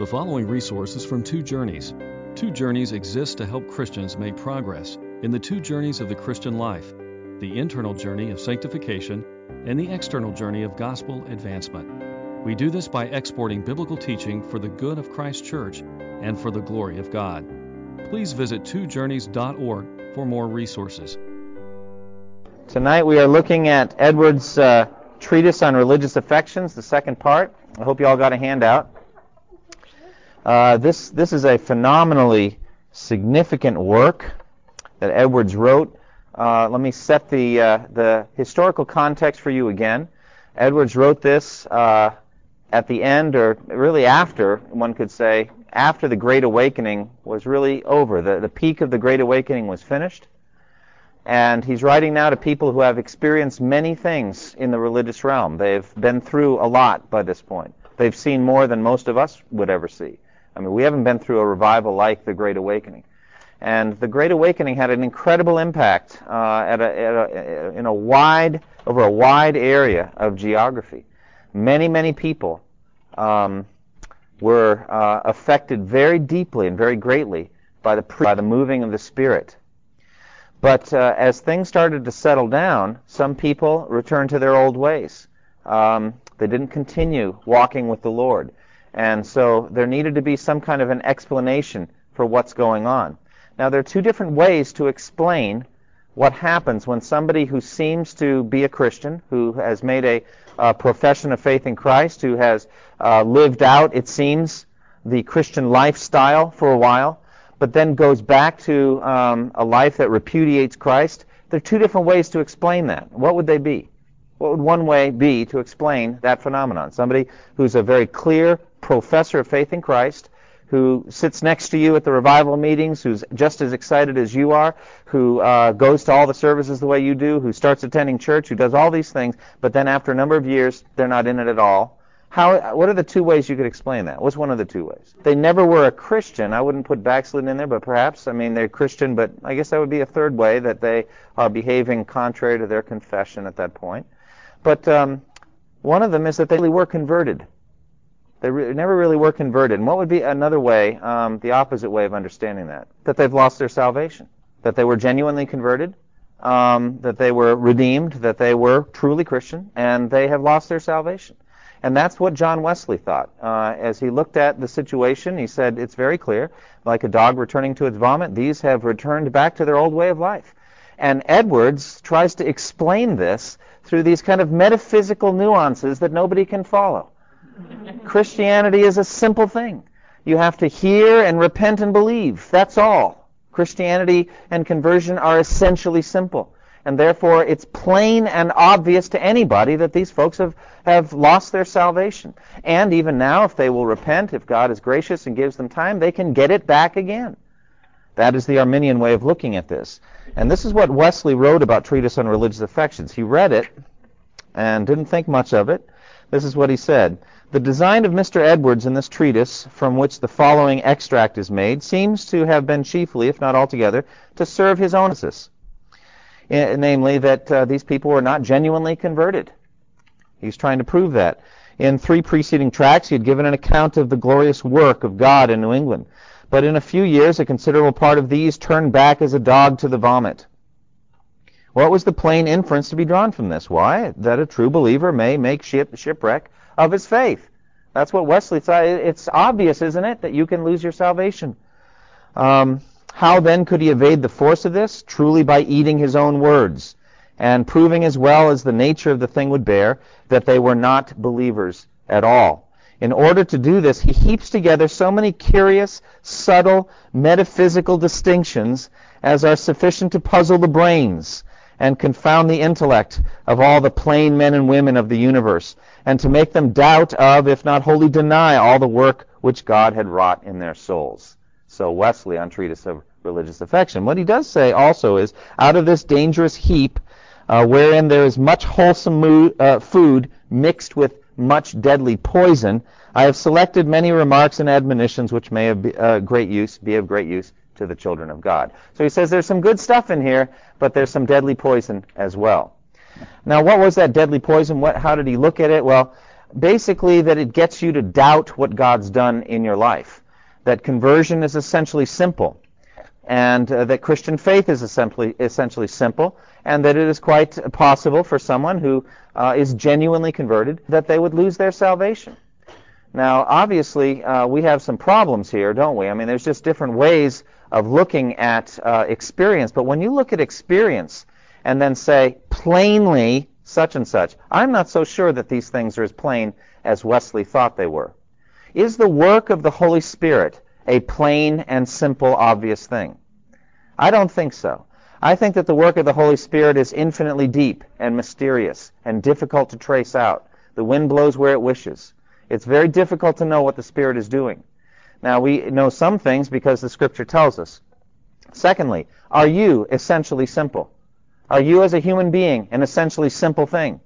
The following resource is from Two Journeys. Two Journeys exists to help Christians make progress in the two journeys of the Christian life, the internal journey of sanctification and the external journey of gospel advancement. We do this by exporting biblical teaching for the good of Christ's church and for the glory of God. Please visit twojourneys.org for more resources. Tonight we are looking at Edwards' Treatise on Religious Affections, the second part. I hope you all got a handout. This is a phenomenally significant work that Edwards wrote. Let me set the historical context for you again. Edwards wrote this at the end, or really after, one could say, after the Great Awakening was really over. The peak of the Great Awakening was finished. And he's writing now to people who have experienced many things in the religious realm. They've been through a lot by this point. They've seen more than most of us would ever see. I mean, we haven't been through a revival like the Great Awakening. And the Great Awakening had an incredible impact over a wide area of geography. Many people were affected very deeply and very greatly by the moving of the Spirit. But as things started to settle down, some people returned to their old ways. They didn't continue walking with the Lord. And so there needed to be some kind of an explanation for what's going on. Now, there are two different ways to explain what happens when somebody who seems to be a Christian, who has made a profession of faith in Christ, who has lived out, it seems, the Christian lifestyle for a while, but then goes back to a life that repudiates Christ. There are two different ways to explain that. What would they be? What would one way be to explain that phenomenon? Somebody who's a very clear professor of faith in Christ, who sits next to you at the revival meetings, who's just as excited as you are, who goes to all the services the way you do, who starts attending church, who does all these things, but then after a number of years, they're not in it at all. What are the two ways you could explain that? What's one of the two ways? They never were a Christian. I wouldn't put backslidden in there, but perhaps. I mean, they're Christian, but I guess that would be a third way, that they are behaving contrary to their confession at that point. But one of them is that they really were converted. They never really were converted. And what would be another way, the opposite way of understanding that? That they've lost their salvation, that they were genuinely converted, that they were redeemed, that they were truly Christian, and they have lost their salvation. And that's what John Wesley thought. As he looked at the situation, he said, it's very clear, like a dog returning to its vomit, these have returned back to their old way of life. And Edwards tries to explain this through these kind of metaphysical nuances that nobody can follow. Christianity is a simple thing. You have to hear and repent and believe. That's all. Christianity and conversion are essentially simple. And therefore, it's plain and obvious to anybody that these folks have lost their salvation. And even now, if they will repent, if God is gracious and gives them time, they can get it back again. That is the Arminian way of looking at this. And this is what Wesley wrote about Treatise on Religious Affections. He read it and didn't think much of it. This is what he said. The design of Mr. Edwards in this treatise, from which the following extract is made, seems to have been chiefly, if not altogether, to serve his own purposes. Namely, that these people were not genuinely converted. He's trying to prove that. In three preceding tracts, he had given an account of the glorious work of God in New England. But in a few years, a considerable part of these turned back as a dog to the vomit. What was the plain inference to be drawn from this? Why? That a true believer may make shipwreck of his faith. That's what Wesley said. It's obvious, isn't it, that you can lose your salvation. How then could he evade the force of this? Truly by eating his own words and proving as well as the nature of the thing would bear that they were not believers at all. In order to do this, he heaps together so many curious, subtle, metaphysical distinctions as are sufficient to puzzle the brains and confound the intellect of all the plain men and women of the universe, and to make them doubt of, if not wholly deny, all the work which God had wrought in their souls. So Wesley on Treatise of Religious Affection. What he does say also is, out of this dangerous heap, wherein there is much wholesome food mixed with much deadly poison, I have selected many remarks and admonitions which may be of great use to the children of God. So he says there's some good stuff in here, but there's some deadly poison as well. Now, what was that deadly poison? How did he look at it? Well, basically that it gets you to doubt what God's done in your life, that conversion is essentially simple, and that Christian faith is essentially simple, and that it is quite possible for someone who is genuinely converted that they would lose their salvation. Now, obviously, we have some problems here, don't we? I mean, there's just different ways of looking at experience, but when you look at experience and then say, plainly, such and such, I'm not so sure that these things are as plain as Wesley thought they were. Is the work of the Holy Spirit a plain and simple, obvious thing? I don't think so. I think that the work of the Holy Spirit is infinitely deep and mysterious and difficult to trace out. The wind blows where it wishes. It's very difficult to know what the Spirit is doing. Now, we know some things because the Scripture tells us. Secondly, are you essentially simple? Are you as a human being an essentially simple thing?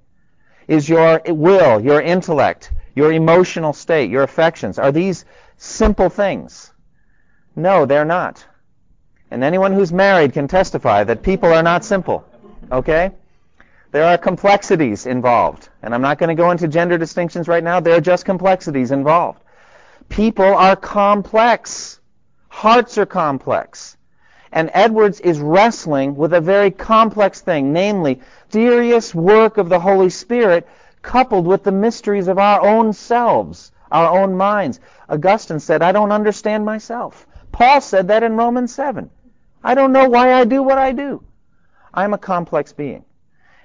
Is your will, your intellect, your emotional state, your affections, are these simple things? No, they're not. And anyone who's married can testify that people are not simple, okay? There are complexities involved, and I'm not going to go into gender distinctions right now. There are just complexities involved. People are complex. Hearts are complex. And Edwards is wrestling with a very complex thing, namely, mysterious work of the Holy Spirit coupled with the mysteries of our own selves, our own minds. Augustine said, I don't understand myself. Paul said that in Romans 7. I don't know why I do what I do. I'm a complex being.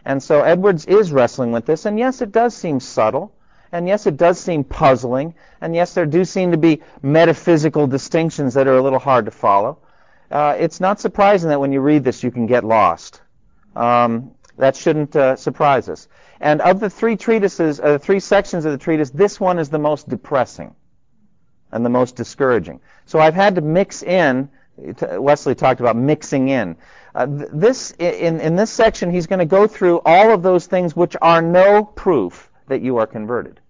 And so Edwards is wrestling with this, and yes, it does seem subtle, and yes, it does seem puzzling, and yes, there do seem to be metaphysical distinctions that are a little hard to follow. It's not surprising that when you read this, you can get lost. That shouldn't surprise us. And of the three treatises, three sections of the treatise, this one is the most depressing and the most discouraging. So I've had to mix in. Wesley talked about mixing in. In this section, he's going to go through all of those things which are no proof that you are converted.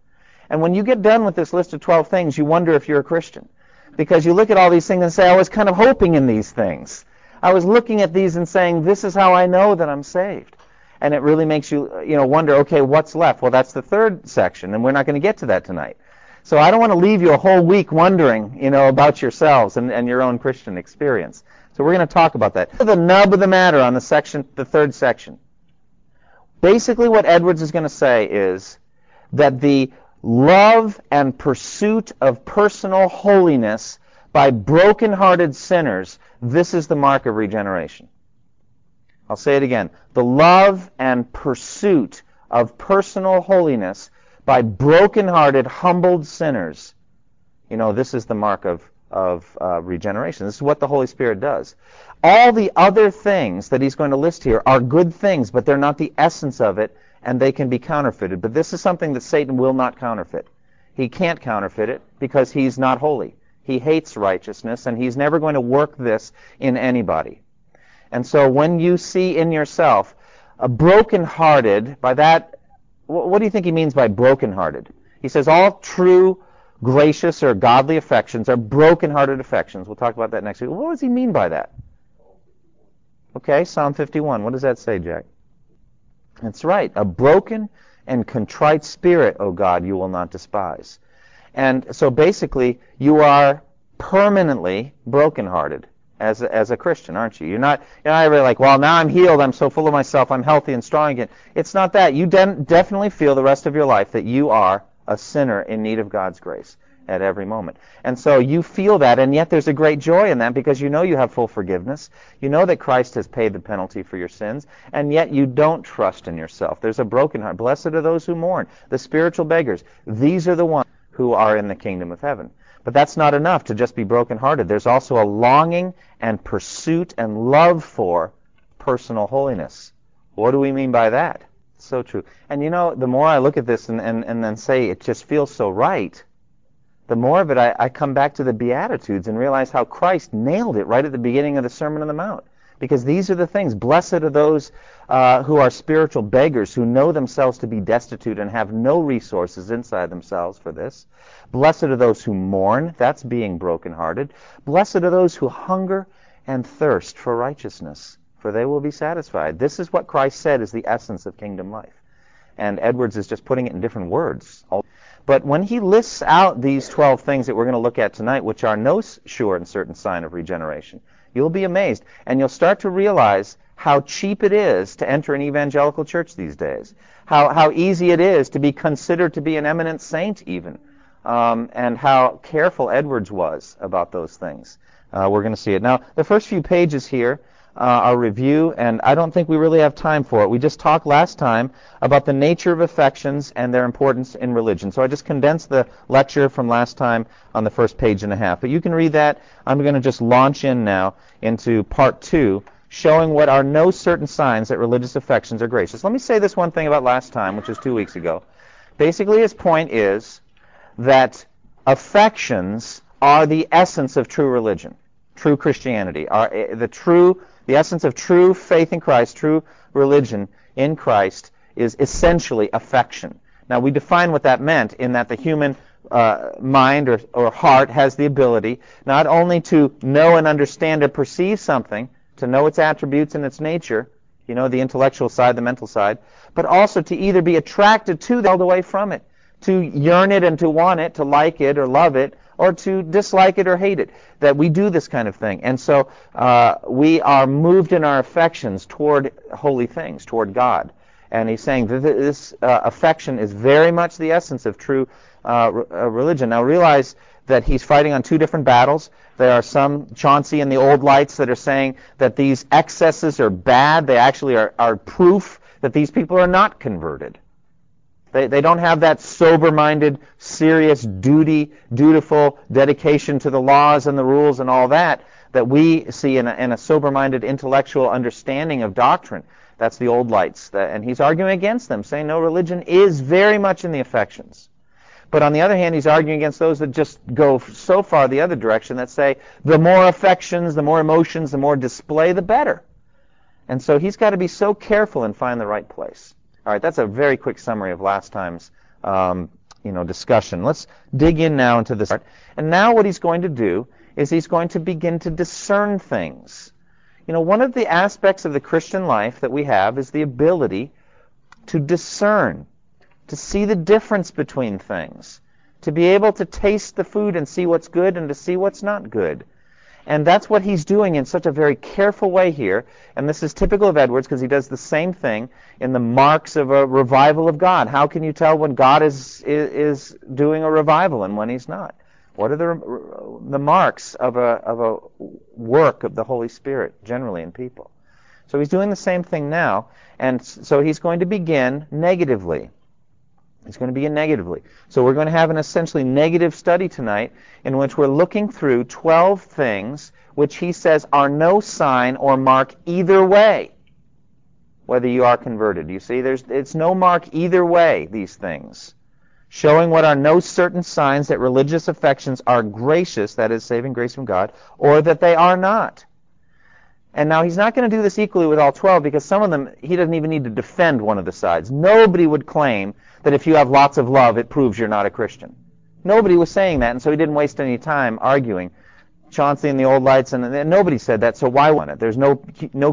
And when you get done with this list of 12 things, you wonder if you're a Christian. Because you look at all these things and say, I was kind of hoping in these things. I was looking at these and saying, this is how I know that I'm saved. And it really makes you, wonder, okay, what's left? Well, that's the third section, and we're not going to get to that tonight. So I don't want to leave you a whole week wondering, about yourselves and your own Christian experience. So we're going to talk about that. The nub of the matter on the third section. Basically what Edwards is going to say is that the love and pursuit of personal holiness by broken-hearted sinners, this is the mark of regeneration. I'll say it again. The love and pursuit of personal holiness by broken-hearted, humbled sinners. This is the mark of regeneration. This is what the Holy Spirit does. All the other things that he's going to list here are good things, but they're not the essence of it, and they can be counterfeited. But this is something that Satan will not counterfeit. He can't counterfeit it because he's not holy. He hates righteousness, and he's never going to work this in anybody. And so when you see in yourself a broken-hearted, by that, what do you think he means by broken-hearted? He says all true, gracious, or godly affections are broken-hearted affections. We'll talk about that next week. What does he mean by that? Okay, Psalm 51. What does that say, Jack? That's right. A broken and contrite spirit, O God, you will not despise. And so basically, you are permanently brokenhearted as a Christian, aren't you? You're not really like, well, now I'm healed, I'm so full of myself, I'm healthy and strong again. It's not that. You definitely feel the rest of your life that you are a sinner in need of God's grace at every moment. And so you feel that, and yet there's a great joy in that because you know you have full forgiveness. You know that Christ has paid the penalty for your sins, and yet you don't trust in yourself. There's a broken heart. Blessed are those who mourn, the spiritual beggars. These are the ones who are in the kingdom of heaven. But that's not enough to just be brokenhearted. There's also a longing and pursuit and love for personal holiness. What do we mean by that? It's so true. And the more I look at this and then say it just feels so right, the more of it, I come back to the Beatitudes and realize how Christ nailed it right at the beginning of the Sermon on the Mount. Because these are the things. Blessed are those who are spiritual beggars, who know themselves to be destitute and have no resources inside themselves for this. Blessed are those who mourn. That's being brokenhearted. Blessed are those who hunger and thirst for righteousness, for they will be satisfied. This is what Christ said is the essence of kingdom life. And Edwards is just putting it in different words. But when he lists out these 12 things that we're going to look at tonight, which are no sure and certain sign of regeneration, you'll be amazed, and you'll start to realize how cheap it is to enter an evangelical church these days, how easy it is to be considered to be an eminent saint even, and how careful Edwards was about those things. We're going to see it. Now, the first few pages here are review, and I don't think we really have time for it. We just talked last time about the nature of affections and their importance in religion. So I just condensed the lecture from last time on the first page and a half. But you can read that. I'm going to just launch in now into part two, showing what are no certain signs that religious affections are gracious. Let me say this one thing about last time, which is 2 weeks ago. Basically, his point is that affections are the essence of true religion, true Christianity, the essence of true faith in Christ, true religion in Christ is essentially affection. Now, we define what that meant in that the human mind or heart has the ability not only to know and understand and perceive something, to know its attributes and its nature, you know, the intellectual side, the mental side, but also to either be attracted to held away from it, to yearn it and to want it, to like it or love it, or to dislike it or hate it, that we do this kind of thing. And so we are moved in our affections toward holy things, toward God. And he's saying that this affection is very much the essence of true religion. Now realize that he's fighting on two different battles. There are some, Chauncey and the old lights, that are saying that these excesses are bad. They actually are proof that these people are not converted. They don't have that sober-minded, serious duty, dutiful dedication to the laws and the rules and all that we see in a sober-minded intellectual understanding of doctrine. That's the old lights. And he's arguing against them, saying no, religion is very much in the affections. But on the other hand, he's arguing against those that just go so far the other direction, that say the more affections, the more emotions, the more display, the better. And so he's got to be so careful and find the right place. All right, that's a very quick summary of last time's discussion. Let's dig in now into this part. And now what he's going to do is he's going to begin to discern things. You know, one of the aspects of the Christian life that we have is the ability to discern, to see the difference between things, to be able to taste the food and see what's good and to see what's not good. And that's what he's doing in such a very careful way here. And this is typical of Edwards, because he does the same thing in the marks of a revival of God. How can you tell when God is doing a revival and when he's not? What are the marks of a work of the Holy Spirit generally in people? So he's doing the same thing now. And so he's going to begin negatively. It's going to begin negatively. So we're going to have an essentially negative study tonight in which we're looking through 12 things which he says are no sign or mark either way, whether you are converted. You see, it's no mark either way, these things, showing what are no certain signs that religious affections are gracious, that is, saving grace from God, or that they are not. And now he's not going to do this equally with all 12, because some of them, he doesn't even need to defend one of the sides. Nobody would claim that if you have lots of love, it proves you're not a Christian. Nobody was saying that, and so he didn't waste any time arguing. Chauncey and the old lights, and nobody said that, so why want it? There's no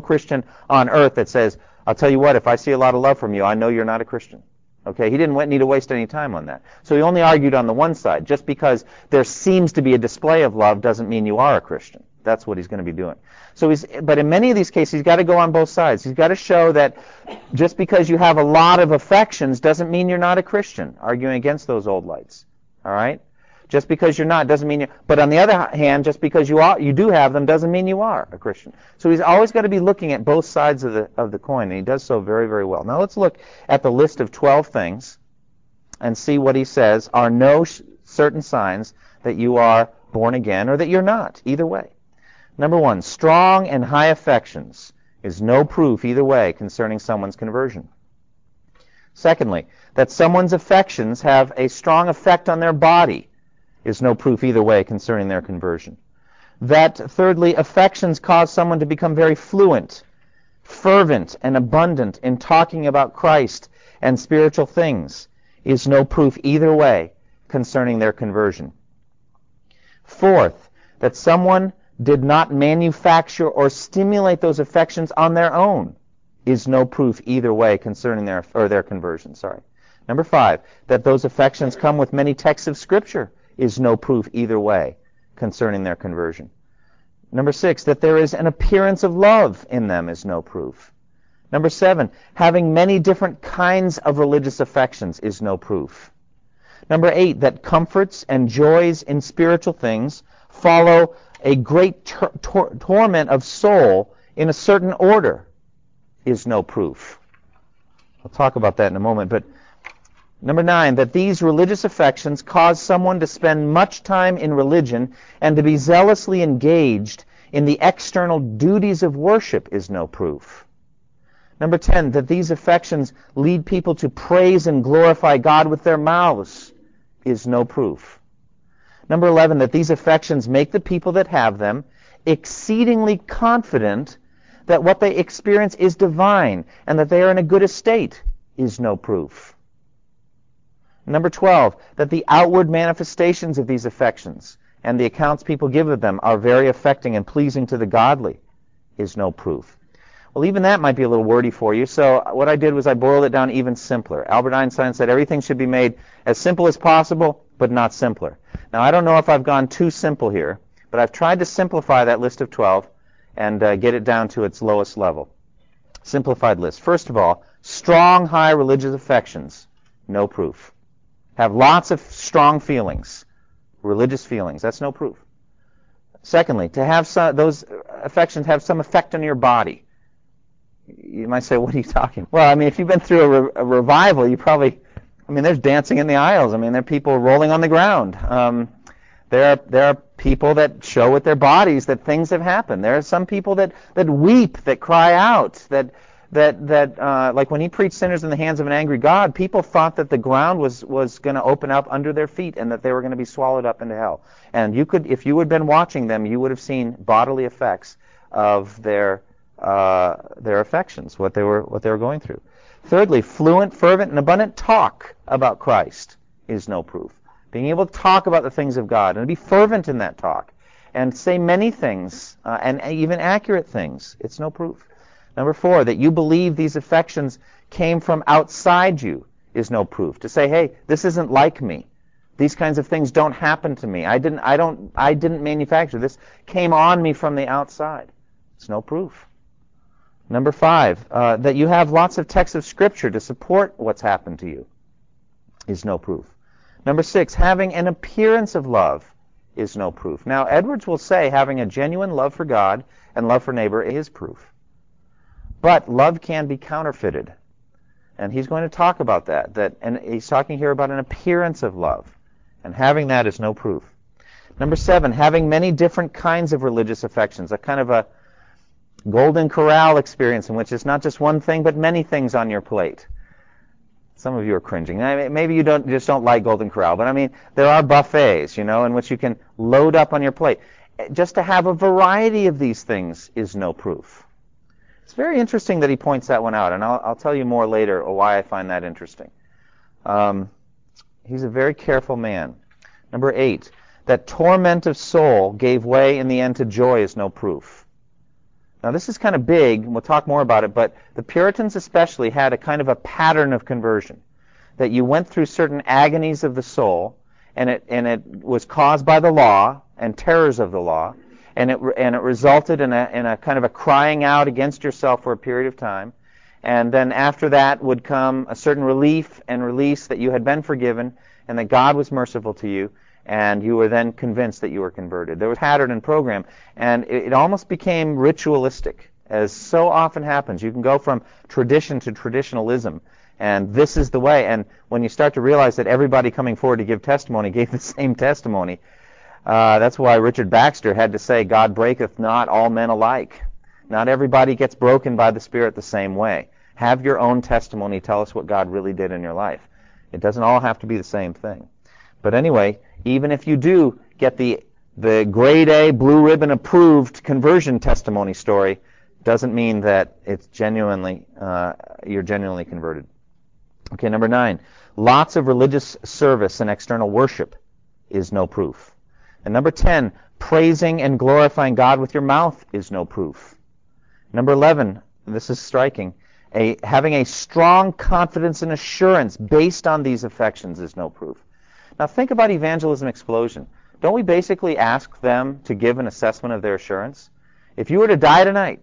Christian on earth that says, I'll tell you what, if I see a lot of love from you, I know you're not a Christian. Okay, he didn't need to waste any time on that. So he only argued on the one side. Just because there seems to be a display of love doesn't mean you are a Christian. That's what he's going to be doing. So but in many of these cases, he's got to go on both sides. He's got to show that just because you have a lot of affections doesn't mean you're not a Christian, arguing against those old lights. All right? Just because you're not doesn't mean you're... But on the other hand, just because you do have them doesn't mean you are a Christian. So he's always got to be looking at both sides of the coin, and he does so very, very well. Now let's look at the list of 12 things and see what he says are no certain signs that you are born again or that you're not, either way. Number one, strong and high affections is no proof either way concerning someone's conversion. Secondly, that someone's affections have a strong effect on their body is no proof either way concerning their conversion. That, thirdly, affections cause someone to become very fluent, fervent, and abundant in talking about Christ and spiritual things is no proof either way concerning their conversion. Fourth, that someone did not manufacture or stimulate those affections on their own is no proof either way concerning their conversion. Number 5, that those affections come with many texts of Scripture is no proof either way concerning their conversion. Number 6, that there is an appearance of love in them is no proof. Number 7, having many different kinds of religious affections is no proof. Number 8, that comforts and joys in spiritual things follow a great torment of soul in a certain order is no proof. I'll talk about that in a moment. But number 9, that these religious affections cause someone to spend much time in religion and to be zealously engaged in the external duties of worship is no proof. Number 10, that these affections lead people to praise and glorify God with their mouths is no proof. Number 11, that these affections make the people that have them exceedingly confident that what they experience is divine and that they are in a good estate is no proof. Number 12, that the outward manifestations of these affections and the accounts people give of them are very affecting and pleasing to the godly is no proof. Well, even that might be a little wordy for you, so what I did was I boiled it down even simpler. Albert Einstein said everything should be made as simple as possible, but not simpler. Now, I don't know if I've gone too simple here, but I've tried to simplify that list of 12 and get it down to its lowest level. Simplified list. First of all, strong, high religious affections, no proof. Have lots of strong feelings, religious feelings. That's no proof. Secondly, to have some, those affections have some effect on your body. You might say, what are you talking about? Well, I mean, if you've been through a revival, you probably, I mean, there's dancing in the aisles. I mean, there are people rolling on the ground. There are people that show with their bodies that things have happened. There are some people that weep, that cry out, that like when he preached Sinners in the Hands of an Angry God, people thought that the ground was going to open up under their feet and that they were going to be swallowed up into hell. And you could, if you had been watching them, you would have seen bodily effects of their affections, what they were going through. Thirdly, fluent, fervent, and abundant talk about Christ is no proof. Being able to talk about the things of God and be fervent in that talk and say many things and even accurate things, it's no proof. Number 4, that you believe these affections came from outside you is no proof. To say, hey, this isn't like me. These kinds of things don't happen to me. I didn't manufacture. This came on me from the outside. It's no proof. Number 5, that you have lots of texts of Scripture to support what's happened to you is no proof. Number 6, having an appearance of love is no proof. Now, Edwards will say having a genuine love for God and love for neighbor is proof. But love can be counterfeited. And he's going to talk about that. And he's talking here about an appearance of love. And having that is no proof. Number 7, having many different kinds of religious affections, a kind of a golden corral experience in which it's not just one thing, but many things on your plate. Some of you are cringing. I mean, maybe you just don't like Golden Corral, but I mean, there are buffets, in which you can load up on your plate. Just to have a variety of these things is no proof. It's very interesting that he points that one out, and I'll tell you more later why I find that interesting. He's a very careful man. Number 8, that torment of soul gave way in the end to joy is no proof. Now this is kind of big, and we'll talk more about it, but the Puritans especially had a kind of a pattern of conversion, that you went through certain agonies of the soul, and it was caused by the law and terrors of the law. And it resulted in a kind of a crying out against yourself for a period of time. And then after that would come a certain relief and release that you had been forgiven and that God was merciful to you. And you were then convinced that you were converted. There was pattern and program. And it almost became ritualistic, as so often happens. You can go from tradition to traditionalism. And this is the way. And when you start to realize that everybody coming forward to give testimony gave the same testimony, that's why Richard Baxter had to say, God breaketh not all men alike. Not everybody gets broken by the Spirit the same way. Have your own testimony. Tell us what God really did in your life. It doesn't all have to be the same thing. But anyway, even if you do get the grade A blue ribbon approved conversion testimony story, doesn't mean that it's you're genuinely converted. Okay, number 9. Lots of religious service and external worship is no proof. And number 10, praising and glorifying God with your mouth is no proof. Number 11, this is striking, having a strong confidence and assurance based on these affections is no proof. Now think about Evangelism Explosion. Don't we basically ask them to give an assessment of their assurance? If you were to die tonight,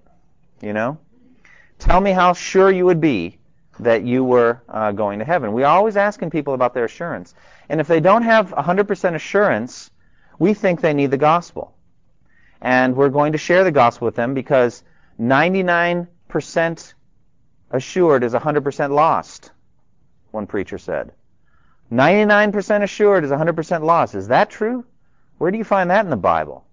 tell me how sure you would be that you were going to heaven. We're always asking people about their assurance. And if they don't have 100% assurance, we think they need the gospel. And we're going to share the gospel with them because 99% assured is 100% lost, one preacher said. 99% assured is 100% lost. Is that true? Where do you find that in the Bible?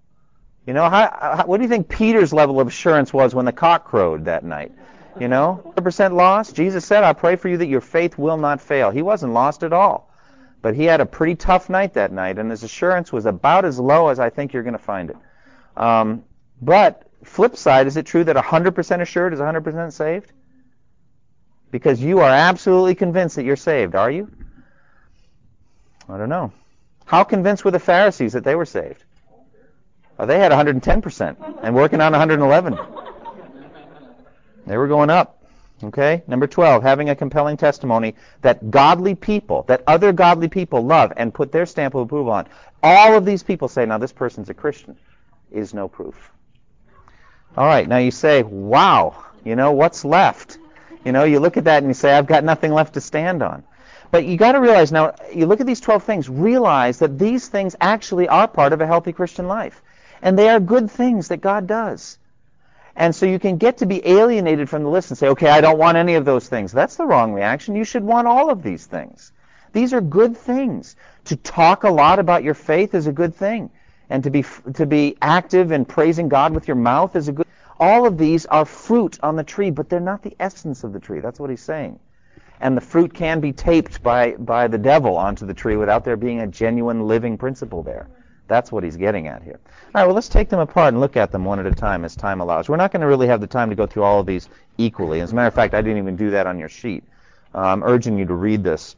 What do you think Peter's level of assurance was when the cock crowed that night? 100% lost? Jesus said, I pray for you that your faith will not fail. He wasn't lost at all. But he had a pretty tough night that night, and his assurance was about as low as I think you're going to find it. But flip side, is it true that 100% assured is 100% saved? Because you are absolutely convinced that you're saved, are you? I don't know. How convinced were the Pharisees that they were saved? Oh, they had 110% and working on 111. They were going up. Okay? Number 12, having a compelling testimony that other godly people love and put their stamp of approval on. All of these people say, now this person's a Christian, is no proof. All right, now you say, wow, what's left? You look at that and you say, I've got nothing left to stand on. But you got to realize now, you look at these 12 things, realize that these things actually are part of a healthy Christian life. And they are good things that God does. And so you can get to be alienated from the list and say, okay, I don't want any of those things. That's the wrong reaction. You should want all of these things. These are good things. To talk a lot about your faith is a good thing. And to be active in praising God with your mouth is a good thing. All of these are fruit on the tree, but they're not the essence of the tree. That's what he's saying. And the fruit can be taped by the devil onto the tree without there being a genuine living principle there. That's what he's getting at here. All right, well, let's take them apart and look at them one at a time as time allows. We're not going to really have the time to go through all of these equally. As a matter of fact, I didn't even do that on your sheet. I'm urging you to read this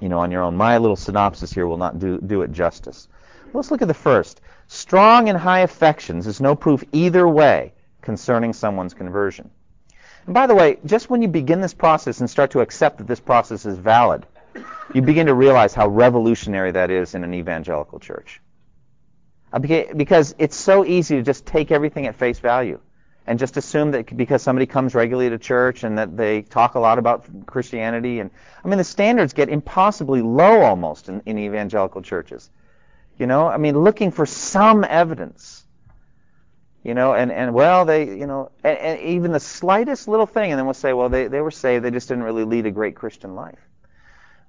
on your own. My little synopsis here will not do it justice. Let's look at the first. Strong and high affections is no proof either way concerning someone's conversion. And by the way, just when you begin this process and start to accept that this process is valid, you begin to realize how revolutionary that is in an evangelical church. Because it's so easy to just take everything at face value and just assume that because somebody comes regularly to church and that they talk a lot about Christianity. And the standards get impossibly low almost in evangelical churches. Looking for some evidence. And even the slightest little thing, and then we'll say, well, they were saved, they just didn't really lead a great Christian life.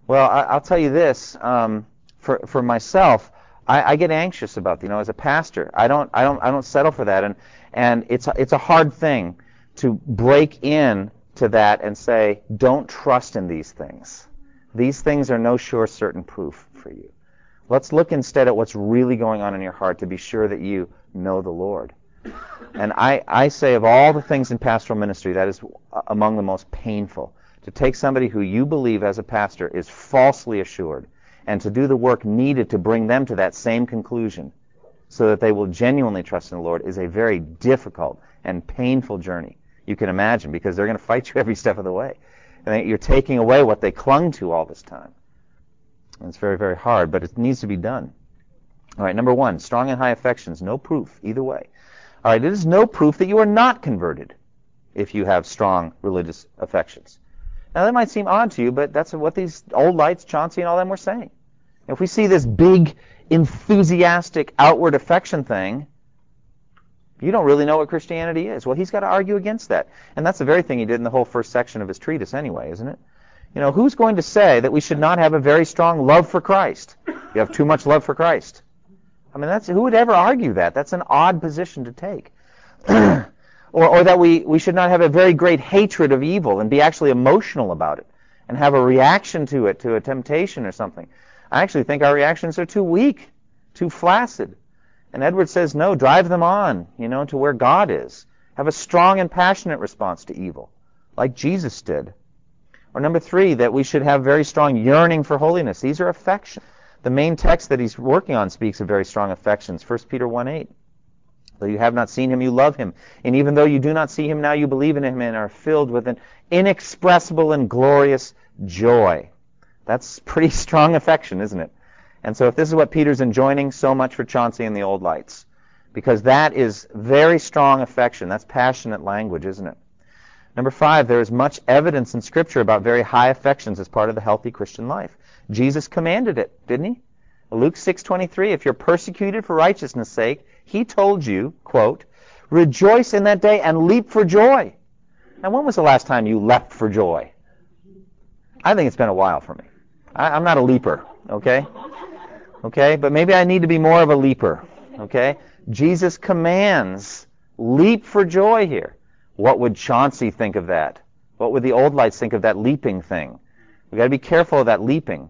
Well, I'll tell you this, for myself, I get anxious about, as a pastor, I don't settle for that, and it's a hard thing to break in to that and say, don't trust in these things. These things are no sure certain proof for you. Let's look instead at what's really going on in your heart to be sure that you know the Lord. And I say of all the things in pastoral ministry, that is among the most painful. To take somebody who you believe as a pastor is falsely assured and to do the work needed to bring them to that same conclusion so that they will genuinely trust in the Lord is a very difficult and painful journey. You can imagine, because they're going to fight you every step of the way. And you're taking away what they clung to all this time. And it's very, very hard, but it needs to be done. All right, number one, strong and high affections, no proof either way. All right, it is no proof that you are not converted if you have strong religious affections. Now, that might seem odd to you, but that's what these old lights, Chauncey and all them, were saying. If we see this big, enthusiastic, outward affection thing, you don't really know what Christianity is. Well, he's got to argue against that. And that's the very thing he did in the whole first section of his treatise anyway, isn't it? Who's going to say that we should not have a very strong love for Christ? You have too much love for Christ. Who would ever argue that? That's an odd position to take. or that we should not have a very great hatred of evil and be actually emotional about it and have a reaction to it, to a temptation or something. I actually think our reactions are too weak, too flaccid. And Edwards says, no, drive them on, to where God is. Have a strong and passionate response to evil, like Jesus did. Or number three, that we should have very strong yearning for holiness. These are affections. The main text that he's working on speaks of very strong affections, 1 Peter 1:8. Though you have not seen him, you love him. And even though you do not see him now, you believe in him and are filled with an inexpressible and glorious joy. That's pretty strong affection, isn't it? And so if this is what Peter's enjoining, so much for Chauncey and the Old Lights. Because that is very strong affection. That's passionate language, isn't it? Number 5, there is much evidence in Scripture about very high affections as part of the healthy Christian life. Jesus commanded it, didn't he? Luke 6:23, if you're persecuted for righteousness' sake, he told you, quote, rejoice in that day and leap for joy. Now, when was the last time you leapt for joy? I think it's been a while for me. I'm not a leaper, okay? Okay, but maybe I need to be more of a leaper, okay? Jesus commands leap for joy here. What would Chauncey think of that? What would the Old Lights think of that leaping thing? We've got to be careful of that leaping.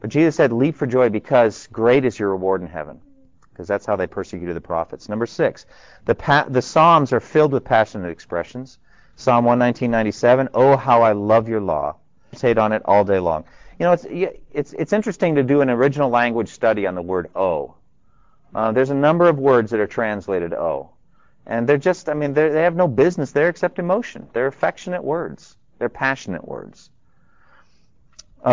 But Jesus said leap for joy because great is your reward in heaven. Because that's how they persecuted the prophets. Number 6, the Psalms are filled with passionate expressions. Psalm 119:97, oh, how I love your law. I meditate on it all day long. You know, it's interesting to do an original language study on the word oh. There's a number of words that are translated oh. And they're just, I mean, they have no business there except emotion. They're affectionate words. They're passionate words.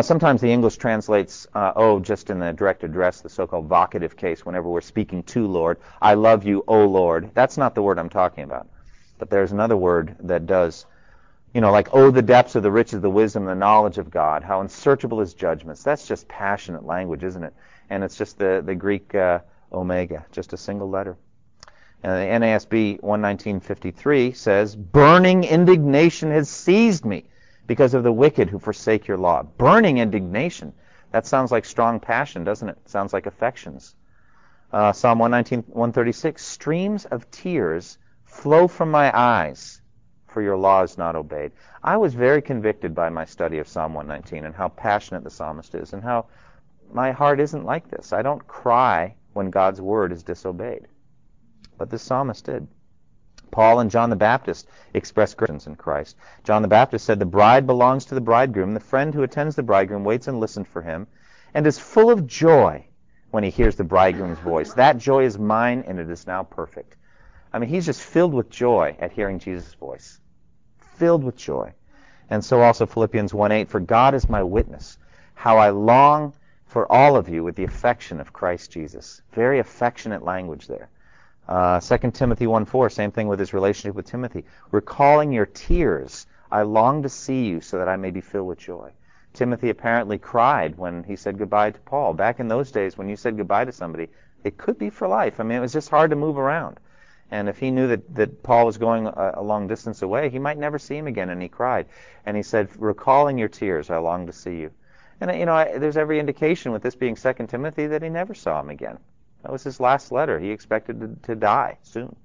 Sometimes the English translates oh just in the direct address, the so-called vocative case, whenever we're speaking to Lord. I love you, oh Lord. That's not the word I'm talking about. But there's another word that does. You know, like, oh, the depths of the riches, the wisdom, the knowledge of God, how unsearchable his judgments. That's just passionate language, isn't it? And it's just the Greek omega, just a single letter. And the NASB 119:53 says, burning indignation has seized me because of the wicked who forsake your law. Burning indignation. That sounds like strong passion, doesn't it? It sounds like affections. Psalm 119:136, streams of tears flow from my eyes, for your law is not obeyed. I was very convicted by my study of Psalm 119 and how passionate the psalmist is and how my heart isn't like this. I don't cry when God's word is disobeyed. But the psalmist did. Paul and John the Baptist expressed Christians in Christ. John the Baptist said, the bride belongs to the bridegroom. The friend who attends the bridegroom waits and listens for him and is full of joy when he hears the bridegroom's voice. That joy is mine and it is now perfect. I mean, he's just filled with joy at hearing Jesus' voice. Filled with joy. And so also Philippians 1:8, for God is my witness, how I long for all of you with the affection of Christ Jesus. Very affectionate language there. 2 Timothy 1:4, same thing with his relationship with Timothy. Recalling your tears, I long to see you so that I may be filled with joy. Timothy apparently cried when he said goodbye to Paul. Back in those days, when you said goodbye to somebody, it could be for life. I mean, it was just hard to move around. And if he knew that Paul was going a long distance away, he might never see him again, and he cried. And he said, recalling your tears, I long to see you. And, you know, there's every indication with this being 2 Timothy that he never saw him again. That was his last letter. He expected to die soon.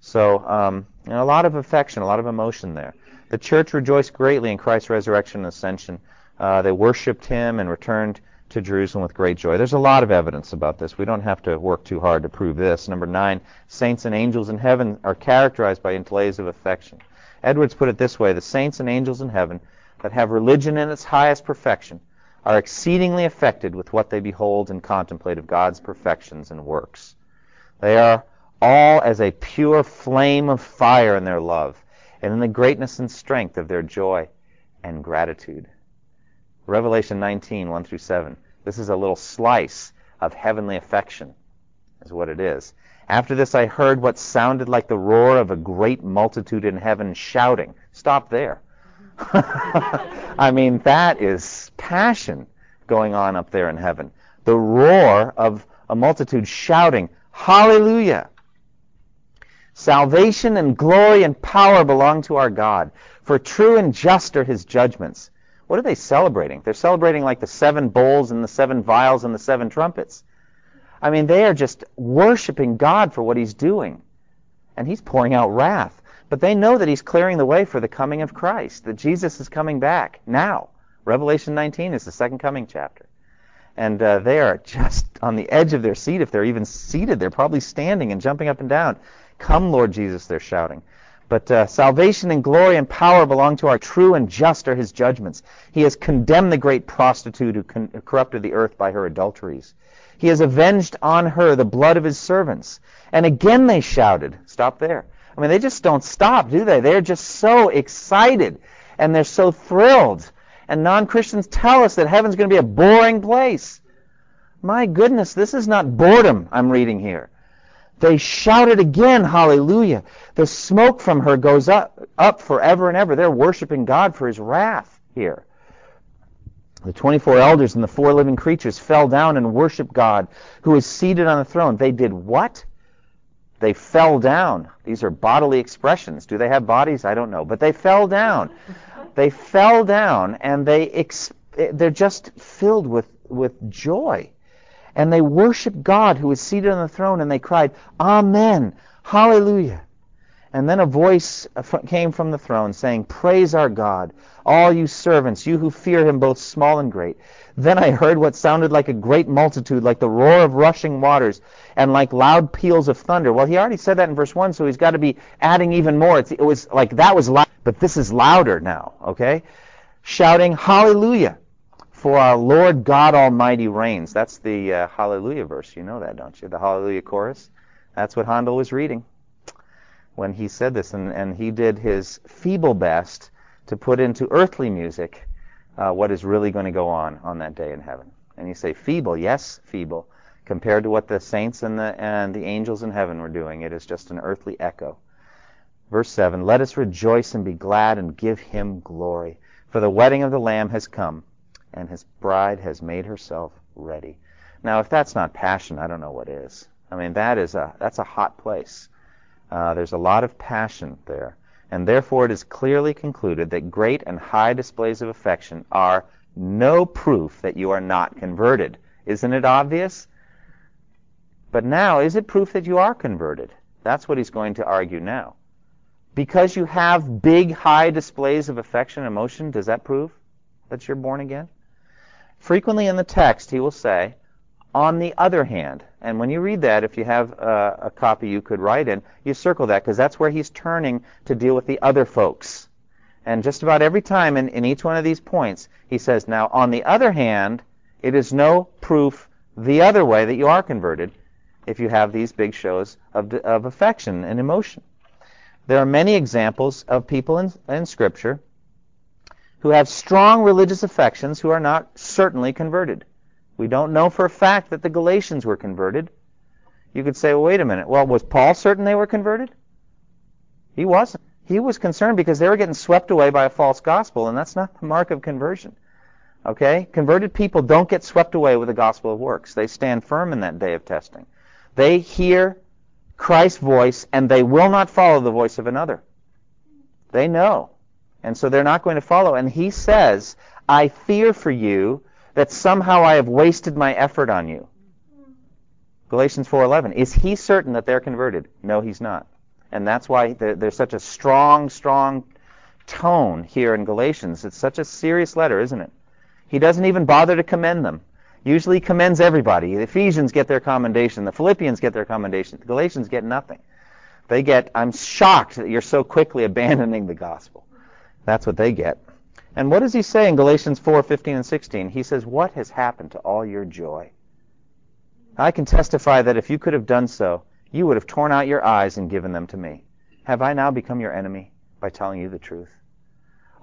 So, and a lot of affection, a lot of emotion there. The church rejoiced greatly in Christ's resurrection and ascension. They worshipped him and returned to Jerusalem with great joy. There's a lot of evidence about this. We don't have to work too hard to prove this. Number 9, saints and angels in heaven are characterized by displays of affection. Edwards put it this way, the saints and angels in heaven that have religion in its highest perfection are exceedingly affected with what they behold and contemplate of God's perfections and works. They are all as a pure flame of fire in their love and in the greatness and strength of their joy and gratitude. Revelation 19:1-7. This is a little slice of heavenly affection, is what it is. After this I heard what sounded like the roar of a great multitude in heaven shouting. Stop there. I mean, that is passion going on up there in heaven. The roar of a multitude shouting, hallelujah! Salvation and glory and power belong to our God, for true and just are his judgments. What are they celebrating? They're celebrating like the 7 bowls and the 7 vials and the 7 trumpets. I mean, they are just worshiping God for what he's doing. And he's pouring out wrath. But they know that he's clearing the way for the coming of Christ, that Jesus is coming back now. Revelation 19 is the second coming chapter. And they are just on the edge of their seat. If they're even seated, they're probably standing and jumping up and down. Come, Lord Jesus, they're shouting. But salvation and glory and power belong to our true and just are his judgments. He has condemned the great prostitute who corrupted the earth by her adulteries. He has avenged on her the blood of his servants. And again they shouted. Stop there. I mean, they just don't stop, do they? They're just so excited, and they're so thrilled. And non-Christians tell us that heaven's going to be a boring place. My goodness, this is not boredom I'm reading here. They shouted again, hallelujah. The smoke from her goes up forever and ever. They're worshiping God for his wrath here. The 24 elders and the 4 living creatures fell down and worshiped God, who is seated on the throne. They did what? They fell down. These are bodily expressions. Do they have bodies? I don't know. But they fell down. They fell down, and they're just filled with joy. And they worshiped God, who is seated on the throne, and they cried, Amen, hallelujah. And then a voice came from the throne saying, Praise our God, all you servants, you who fear him, both small and great. Then I heard what sounded like a great multitude, like the roar of rushing waters, and like loud peals of thunder. Well, he already said that in verse 1, so he's got to be adding even more. It was like that was loud, but this is louder now, okay? Shouting, Hallelujah, for our Lord God Almighty reigns. That's the Hallelujah verse. You know that, don't you? The Hallelujah chorus. That's what Handel was reading when he said this, and he did his feeble best to put into earthly music what is really going to go on that day in heaven. And you say, feeble, yes, feeble, compared to what the saints and the angels in heaven were doing. It is just an earthly echo. Verse 7, Let us rejoice and be glad and give him glory, for the wedding of the Lamb has come, and his bride has made herself ready. Now, if that's not passion, I don't know what is. I mean, that's a hot place. There's a lot of passion there, and therefore it is clearly concluded that great and high displays of affection are no proof that you are not converted. Isn't it obvious? But now, is it proof that you are converted? That's what he's going to argue now. Because you have big, high displays of affection and emotion, does that prove that you're born again? Frequently in the text, he will say, on the other hand, and when you read that, if you have a copy you could write in, you circle that, because that's where he's turning to deal with the other folks. And just about every time in each one of these points, he says, now, on the other hand, it is no proof the other way that you are converted if you have these big shows of affection and emotion. There are many examples of people in Scripture who have strong religious affections who are not certainly converted. We don't know for a fact that the Galatians were converted. You could say, well, wait a minute. Well, was Paul certain they were converted? He wasn't. He was concerned because they were getting swept away by a false gospel, and that's not the mark of conversion. Okay? Converted people don't get swept away with the gospel of works. They stand firm in that day of testing. They hear Christ's voice, and they will not follow the voice of another. They know. And so they're not going to follow. And he says, I fear for you that somehow I have wasted my effort on you. Galatians 4:11. Is he certain that they're converted? No, he's not. And that's why there's such a strong, strong tone here in Galatians. It's such a serious letter, isn't it? He doesn't even bother to commend them. Usually he commends everybody. The Ephesians get their commendation. The Philippians get their commendation. The Galatians get nothing. They get, I'm shocked that you're so quickly abandoning the gospel. That's what they get. And what does he say in Galatians 4:15 and 16? He says, what has happened to all your joy? I can testify that if you could have done so, you would have torn out your eyes and given them to me. Have I now become your enemy by telling you the truth?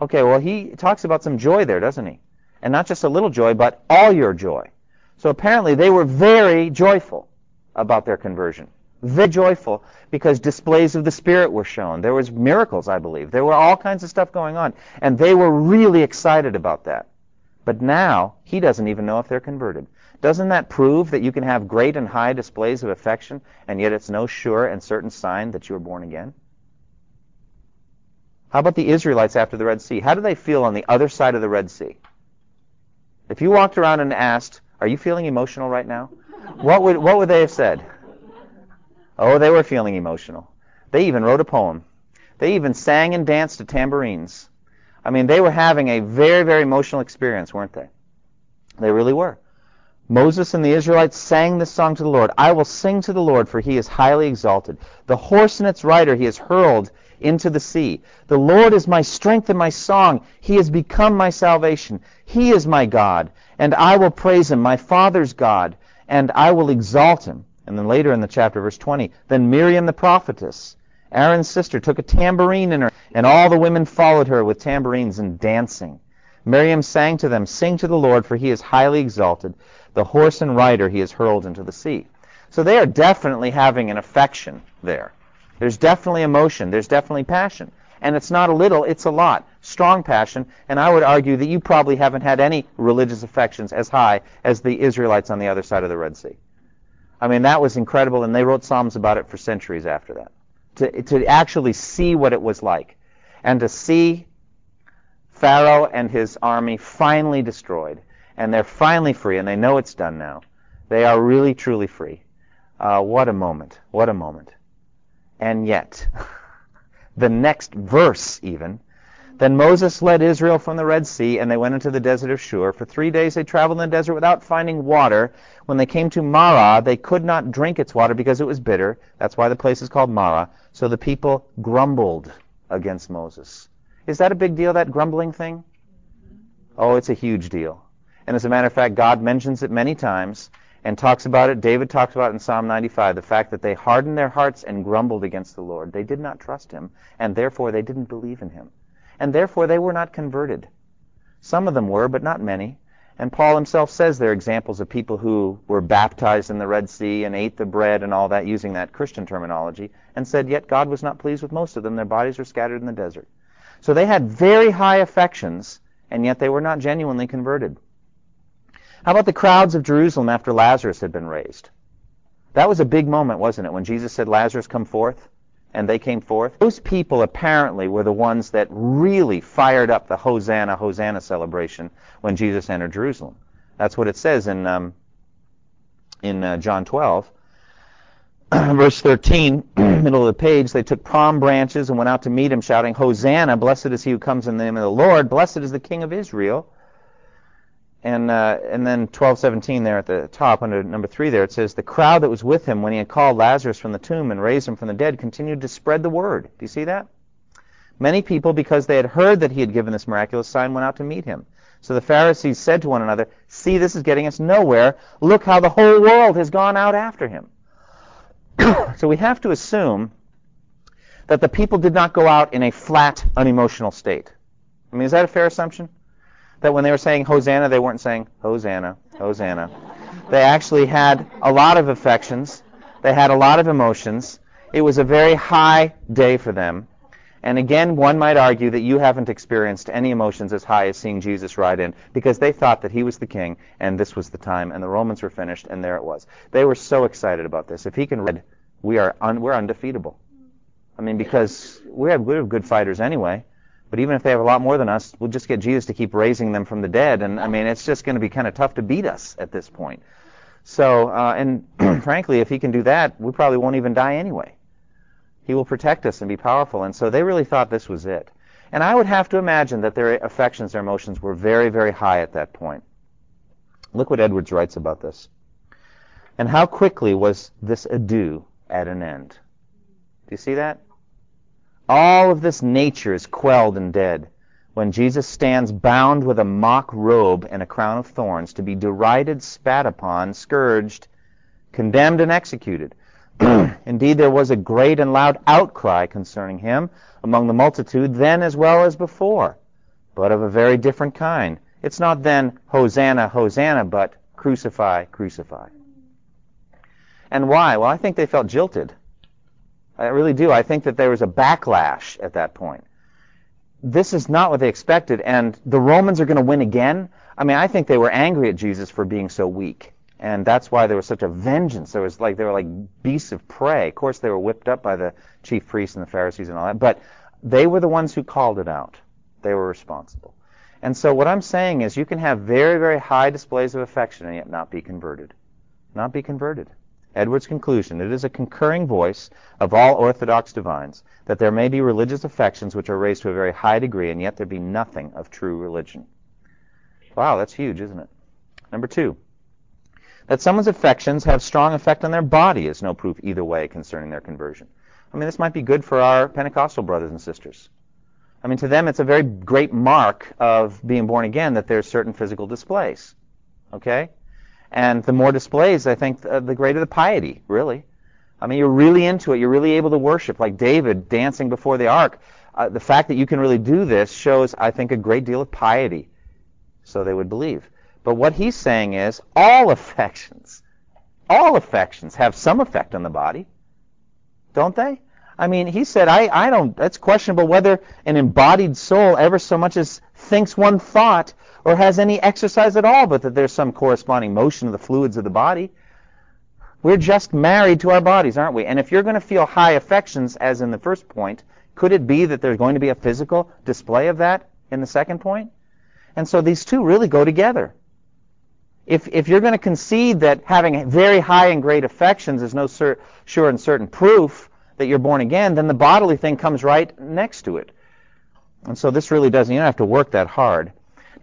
Okay, well, he talks about some joy there, doesn't he? And not just a little joy, but all your joy. So apparently they were very joyful about their conversion. Very joyful, because displays of the Spirit were shown. There was miracles, I believe. There were all kinds of stuff going on. And they were really excited about that. But now, he doesn't even know if they're converted. Doesn't that prove that you can have great and high displays of affection, and yet it's no sure and certain sign that you were born again? How about the Israelites after the Red Sea? How do they feel on the other side of the Red Sea? If you walked around and asked, are you feeling emotional right now? What would they have said? Oh, they were feeling emotional. They even wrote a poem. They even sang and danced to tambourines. I mean, they were having a very, very emotional experience, weren't they? They really were. Moses and the Israelites sang this song to the Lord. I will sing to the Lord, for he is highly exalted. The horse and its rider he has hurled into the sea. The Lord is my strength and my song. He has become my salvation. He is my God, and I will praise him, my Father's God, and I will exalt him. And then later in the chapter, verse 20, then Miriam the prophetess, Aaron's sister, took a tambourine in her, and all the women followed her with tambourines and dancing. Miriam sang to them, sing to the Lord, for he is highly exalted. The horse and rider he has hurled into the sea. So they are definitely having an affection there. There's definitely emotion. There's definitely passion. And it's not a little, it's a lot. Strong passion. And I would argue that you probably haven't had any religious affections as high as the Israelites on the other side of the Red Sea. I mean, that was incredible, and they wrote Psalms about it for centuries after that. To actually see what it was like, and to see Pharaoh and his army finally destroyed, and they're finally free, and they know it's done now. They are really, truly free. What a moment. What a moment. And yet, the next verse even, then Moses led Israel from the Red Sea, and they went into the desert of Shur. For 3 days they traveled in the desert without finding water. When they came to Marah, they could not drink its water because it was bitter. That's why the place is called Marah. So the people grumbled against Moses. Is that a big deal, that grumbling thing? Oh, it's a huge deal. And as a matter of fact, God mentions it many times and talks about it. David talks about it in Psalm 95, the fact that they hardened their hearts and grumbled against the Lord. They did not trust him, and therefore they didn't believe in him. And therefore they were not converted. Some of them were, but not many. And Paul himself says there are examples of people who were baptized in the Red Sea and ate the bread and all that, using that Christian terminology, and said, yet God was not pleased with most of them. Their bodies were scattered in the desert. So they had very high affections, and yet they were not genuinely converted. How about the crowds of Jerusalem after Lazarus had been raised? That was a big moment, wasn't it, when Jesus said, Lazarus, come forth? And they came forth. Those people apparently were the ones that really fired up the Hosanna, Hosanna celebration when Jesus entered Jerusalem. That's what it says in John 12. Verse 13, middle of the page, they took palm branches and went out to meet him, shouting, Hosanna, blessed is he who comes in the name of the Lord, blessed is the King of Israel. And then 12:17 there at the top, under number 3 there, it says, the crowd that was with him when he had called Lazarus from the tomb and raised him from the dead continued to spread the word. Do you see that? Many people, because they had heard that he had given this miraculous sign, went out to meet him. So the Pharisees said to one another, see, this is getting us nowhere. Look how the whole world has gone out after him. So we have to assume that the people did not go out in a flat, unemotional state. I mean, is that a fair assumption? That when they were saying Hosanna, they weren't saying Hosanna, Hosanna. They actually had a lot of affections. They had a lot of emotions. It was a very high day for them. And again, one might argue that you haven't experienced any emotions as high as seeing Jesus ride in, because they thought that he was the king, and this was the time, and the Romans were finished, and there it was. They were so excited about this. If he can ride, we're undefeatable. I mean, because we're good fighters anyway. But even if they have a lot more than us, we'll just get Jesus to keep raising them from the dead. And, I mean, it's just going to be kind of tough to beat us at this point. So, and frankly, if he can do that, we probably won't even die anyway. He will protect us and be powerful. And so they really thought this was it. And I would have to imagine that their affections, their emotions were very, very high at that point. Look what Edwards writes about this. And how quickly was this ado at an end? Do you see that? All of this nature is quelled and dead when Jesus stands bound with a mock robe and a crown of thorns, to be derided, spat upon, scourged, condemned, and executed. Indeed, there was a great and loud outcry concerning him among the multitude, then as well as before, but of a very different kind. It's not then, Hosanna, Hosanna, but crucify, crucify. And why? Well, I think they felt jilted. I really do. I think that there was a backlash at that point. This is not what they expected, and the Romans are going to win again? I mean, I think they were angry at Jesus for being so weak, and that's why there was such a vengeance. There was like they were like beasts of prey. Of course, they were whipped up by the chief priests and the Pharisees and all that, but they were the ones who called it out. They were responsible. And so what I'm saying is you can have very, very high displays of affection and yet not be converted. Not be converted. Edwards' conclusion, it is a concurring voice of all orthodox divines that there may be religious affections which are raised to a very high degree, and yet there be nothing of true religion. Wow, that's huge, isn't it? Number 2, that someone's affections have strong effect on their body is no proof either way concerning their conversion. I mean, this might be good for our Pentecostal brothers and sisters. I mean, to them it's a very great mark of being born again that there's certain physical displays. Okay? And the more displays, I think, the greater the piety, really. I mean, you're really into it. You're really able to worship, like David dancing before the ark. The fact that you can really do this shows, I think, a great deal of piety. So they would believe. But what he's saying is all affections have some effect on the body, don't they? I mean, he said, I don't, that's questionable whether an embodied soul ever so much as thinks one thought or has any exercise at all, but that there's some corresponding motion of the fluids of the body. We're just married to our bodies, aren't we? And if you're going to feel high affections, as in the first point, could it be that there's going to be a physical display of that in the second point? And so these two really go together. If you're going to concede that having very high and great affections is no sure and certain proof that you're born again, then the bodily thing comes right next to it. And so this really doesn't, you don't have to work that hard.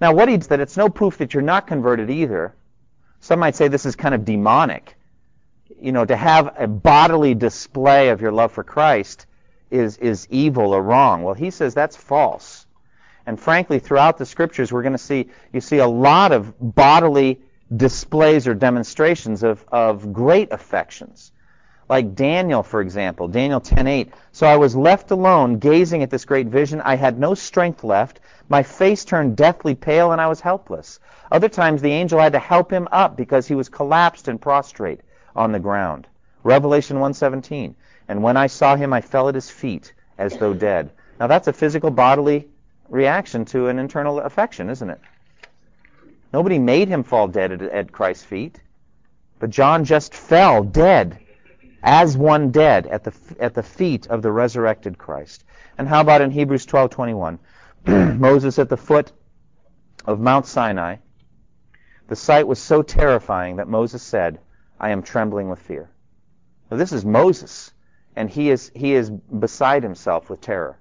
Now, what he's that it's no proof that you're not converted either. Some might say this is kind of demonic. You know, to have a bodily display of your love for Christ is evil or wrong. Well, he says that's false. And frankly, throughout the Scriptures, we're going to see, you see a lot of bodily displays or demonstrations of great affections. Like Daniel, for example, Daniel 10:8. So I was left alone, gazing at this great vision. I had no strength left. My face turned deathly pale, and I was helpless. Other times, the angel had to help him up because he was collapsed and prostrate on the ground. Revelation 1:17. And when I saw him, I fell at his feet as though dead. Now, that's a physical bodily reaction to an internal affection, isn't it? Nobody made him fall dead at Christ's feet, but John just fell dead, as one dead, at the feet of the resurrected Christ. And how about in Hebrews 12:21, Moses at the foot of Mount Sinai. The sight was so terrifying that Moses said, "I am trembling with fear." Now, this is Moses, and he is beside himself with terror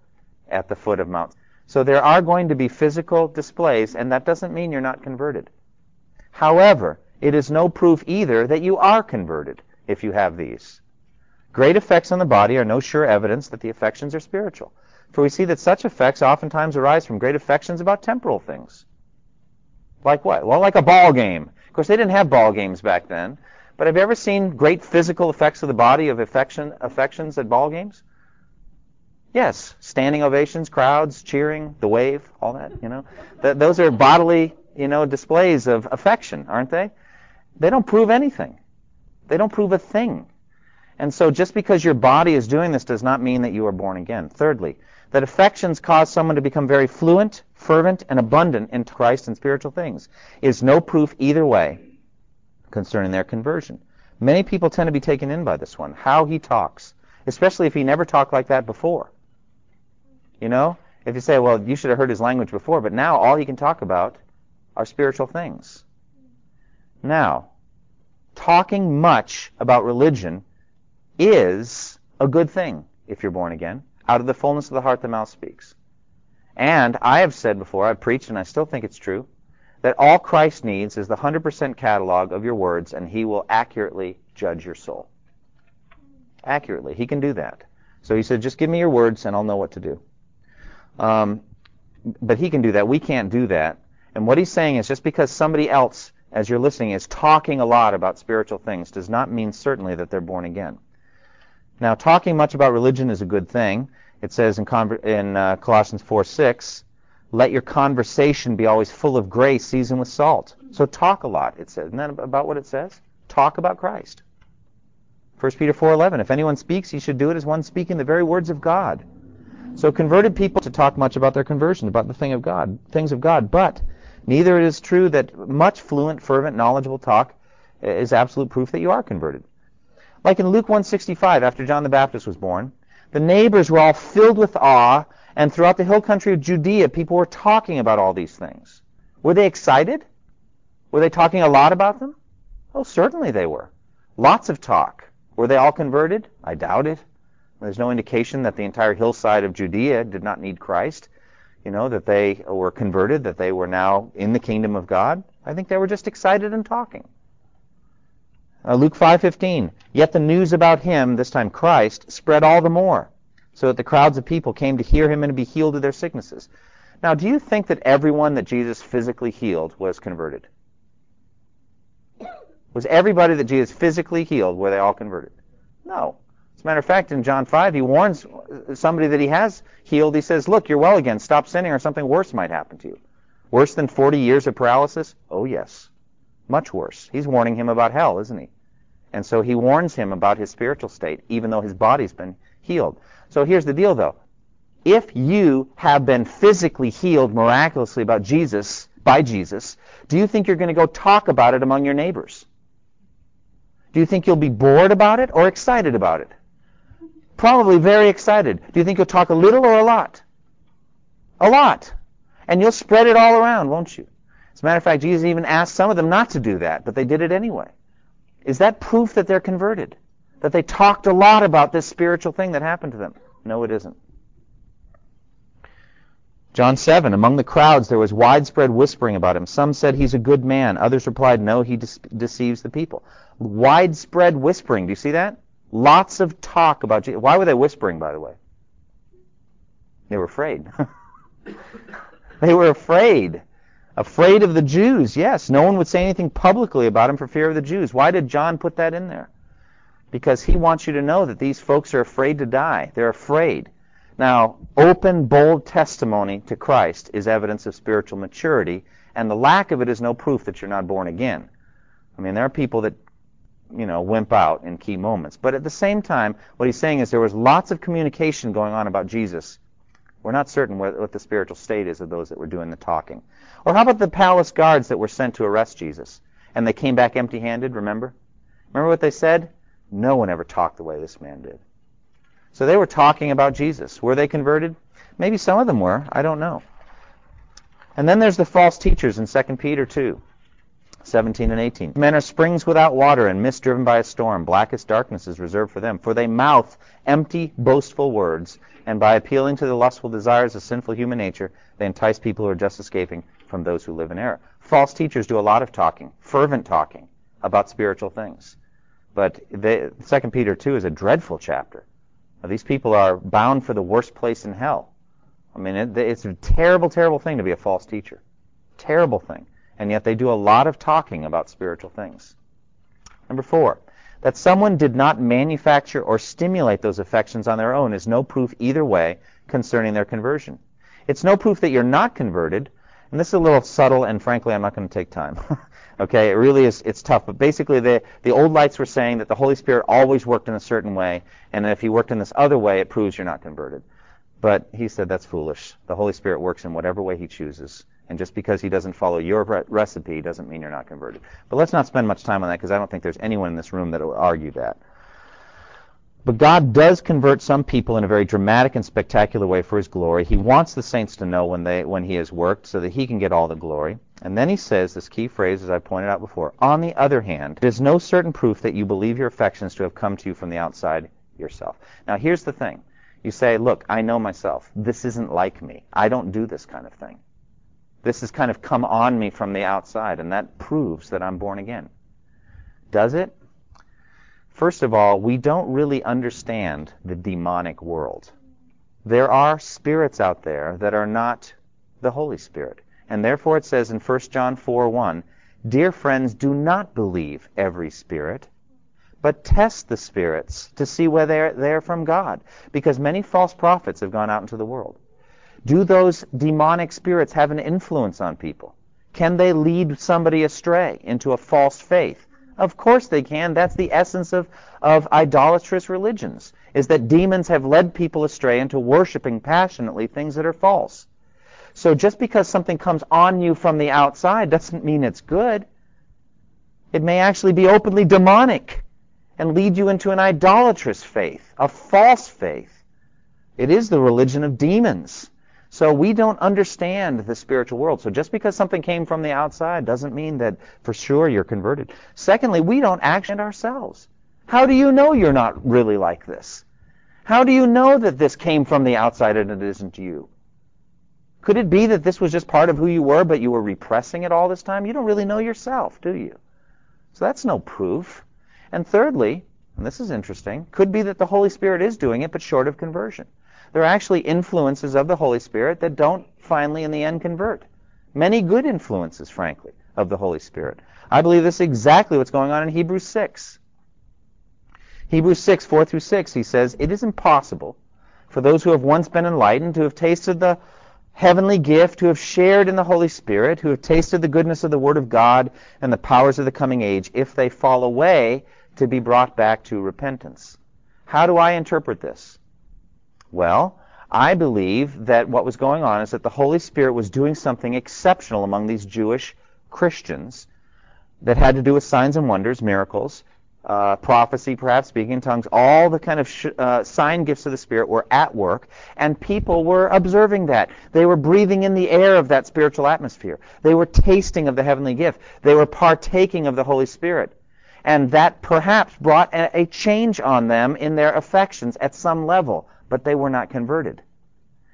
at the foot of Mount Sinai. So there are going to be physical displays, and that doesn't mean you're not converted. However, it is no proof either that you are converted if you have these. Great effects on the body are no sure evidence that the affections are spiritual. For we see that such effects oftentimes arise from great affections about temporal things. Like what? Well, like a ball game. Of course, they didn't have ball games back then. But have you ever seen great physical effects of the body of affections at ball games? Yes, standing ovations, crowds, cheering, the wave, all that, you know. Those are bodily, you know, displays of affection, aren't they? They don't prove anything. They don't prove a thing. And so just because your body is doing this does not mean that you are born again. Thirdly, that affections cause someone to become very fluent, fervent, and abundant in Christ and spiritual things is no proof either way concerning their conversion. Many people tend to be taken in by this one, how he talks, especially if he never talked like that before. You know, if you say, well, you should have heard his language before, but now all he can talk about are spiritual things. Now, talking much about religion is a good thing if you're born again. Out of the fullness of the heart, the mouth speaks. And I have said before, I've preached, and I still think it's true, that all Christ needs is the 100% catalog of your words, and he will accurately judge your soul. Accurately. He can do that. So he said, just give me your words, and I'll know what to do. But he can do that. We can't do that. And what he's saying is just because somebody else, as you're listening, is talking a lot about spiritual things does not mean certainly that they're born again. Now, talking much about religion is a good thing. It says in Colossians 4:6, let your conversation be always full of grace, seasoned with salt. So talk a lot, it says. Isn't that about what it says? Talk about Christ. 1 Peter 4:11, if anyone speaks, he should do it as one speaking the very words of God. So converted people to talk much about their conversion, about the things of God, but neither is it true that much fluent, fervent, knowledgeable talk is absolute proof that you are converted. Like in Luke 1:65, after John the Baptist was born, the neighbors were all filled with awe, and throughout the hill country of Judea, people were talking about all these things. Were they excited? Were they talking a lot about them? Oh, certainly they were. Lots of talk. Were they all converted? I doubt it. There's no indication that the entire hillside of Judea did not need Christ, you know, that they were converted, that they were now in the kingdom of God. I think they were just excited and talking. Luke 5:15, yet the news about him, this time Christ, spread all the more, so that the crowds of people came to hear him and to be healed of their sicknesses. Now, do you think that everyone that Jesus physically healed was converted? Was everybody that Jesus physically healed, were they all converted? No. As a matter of fact, in John 5, he warns somebody that he has healed. He says, look, you're well again. Stop sinning or something worse might happen to you. Worse than 40 years of paralysis? Oh, yes. Much worse. He's warning him about hell, isn't he? And so he warns him about his spiritual state, even though his body's been healed. So here's the deal, though. If you have been physically healed miraculously by Jesus, do you think you're going to go talk about it among your neighbors? Do you think you'll be bored about it or excited about it? Probably very excited. Do you think you'll talk a little or a lot? A lot. And you'll spread it all around, won't you? As a matter of fact, Jesus even asked some of them not to do that, but they did it anyway. Is that proof that they're converted? That they talked a lot about this spiritual thing that happened to them? No, it isn't. John 7, among the crowds there was widespread whispering about him. Some said he's a good man. Others replied, no, he deceives the people. Widespread whispering. Do you see that? Lots of talk about Jesus. Why were they whispering, by the way? They were afraid. They were afraid. Afraid of the Jews, yes. No one would say anything publicly about him for fear of the Jews. Why did John put that in there? Because he wants you to know that these folks are afraid to die. They're afraid. Now, open, bold testimony to Christ is evidence of spiritual maturity, and the lack of it is no proof that you're not born again. I mean, there are people that, wimp out in key moments. But at the same time, what he's saying is there was lots of communication going on about Jesus. We're not certain what the spiritual state is of those that were doing the talking. Or how about the palace guards that were sent to arrest Jesus? And they came back empty-handed, remember? Remember what they said? No one ever talked the way this man did. So they were talking about Jesus. Were they converted? Maybe some of them were. I don't know. And then there's the false teachers in 2 Peter 2, 17 and 18. Men are springs without water and mist driven by a storm. Blackest darkness is reserved for them. For they mouth empty, boastful words. And by appealing to the lustful desires of sinful human nature, they entice people who are just escaping from those who live in error. False teachers do a lot of talking, fervent talking, about spiritual things. But 2 Peter 2 is a dreadful chapter. Now, these people are bound for the worst place in hell. I mean, it's a terrible, terrible thing to be a false teacher. Terrible thing. And yet they do a lot of talking about spiritual things. Number 4. That someone did not manufacture or stimulate those affections on their own is no proof either way concerning their conversion. It's no proof that you're not converted. And this is a little subtle, and frankly, I'm not going to take time. Okay, it really is, it's tough. But basically, the old lights were saying that the Holy Spirit always worked in a certain way, and if he worked in this other way, it proves you're not converted. But he said that's foolish. The Holy Spirit works in whatever way he chooses. And just because he doesn't follow your recipe doesn't mean you're not converted. But let's not spend much time on that, because I don't think there's anyone in this room that will argue that. But God does convert some people in a very dramatic and spectacular way for his glory. He wants the saints to know when he has worked so that he can get all the glory. And then he says, this key phrase as I pointed out before, on the other hand, there's no certain proof that you believe your affections to have come to you from the outside yourself. Now here's the thing. You say, look, I know myself. This isn't like me. I don't do this kind of thing. This has kind of come on me from the outside, and that proves that I'm born again. Does it? First of all, we don't really understand the demonic world. There are spirits out there that are not the Holy Spirit. And therefore it says in 1 John 4:1, dear friends, do not believe every spirit, but test the spirits to see whether they're from God, because many false prophets have gone out into the world. Do those demonic spirits have an influence on people? Can they lead somebody astray into a false faith? Of course they can. That's the essence of idolatrous religions, is that demons have led people astray into worshiping passionately things that are false. So just because something comes on you from the outside doesn't mean it's good. It may actually be openly demonic and lead you into an idolatrous faith, a false faith. It is the religion of demons. So we don't understand the spiritual world. So just because something came from the outside doesn't mean that for sure you're converted. Secondly, we don't action ourselves. How do you know you're not really like this? How do you know that this came from the outside and it isn't you? Could it be that this was just part of who you were, but you were repressing it all this time? You don't really know yourself, do you? So that's no proof. And thirdly, and this is interesting, could be that the Holy Spirit is doing it, but short of conversion. There are actually influences of the Holy Spirit that don't finally in the end convert. Many good influences, frankly. of the Holy Spirit. I believe this is exactly what's going on in Hebrews 6. Hebrews 6, 4 through 6, he says, "It is impossible for those who have once been enlightened, who have tasted the heavenly gift, who have shared in the Holy Spirit, who have tasted the goodness of the Word of God and the powers of the coming age, if they fall away, to be brought back to repentance." How do I interpret this? Well, I believe that what was going on is that the Holy Spirit was doing something exceptional among these Jewish Christians that had to do with signs and wonders, miracles, prophecy, perhaps speaking in tongues. All the kind of sign gifts of the Spirit were at work, and people were observing that. They were breathing in the air of that spiritual atmosphere. They were tasting of the heavenly gift. They were partaking of the Holy Spirit. And that perhaps brought a change on them in their affections at some level, but they were not converted.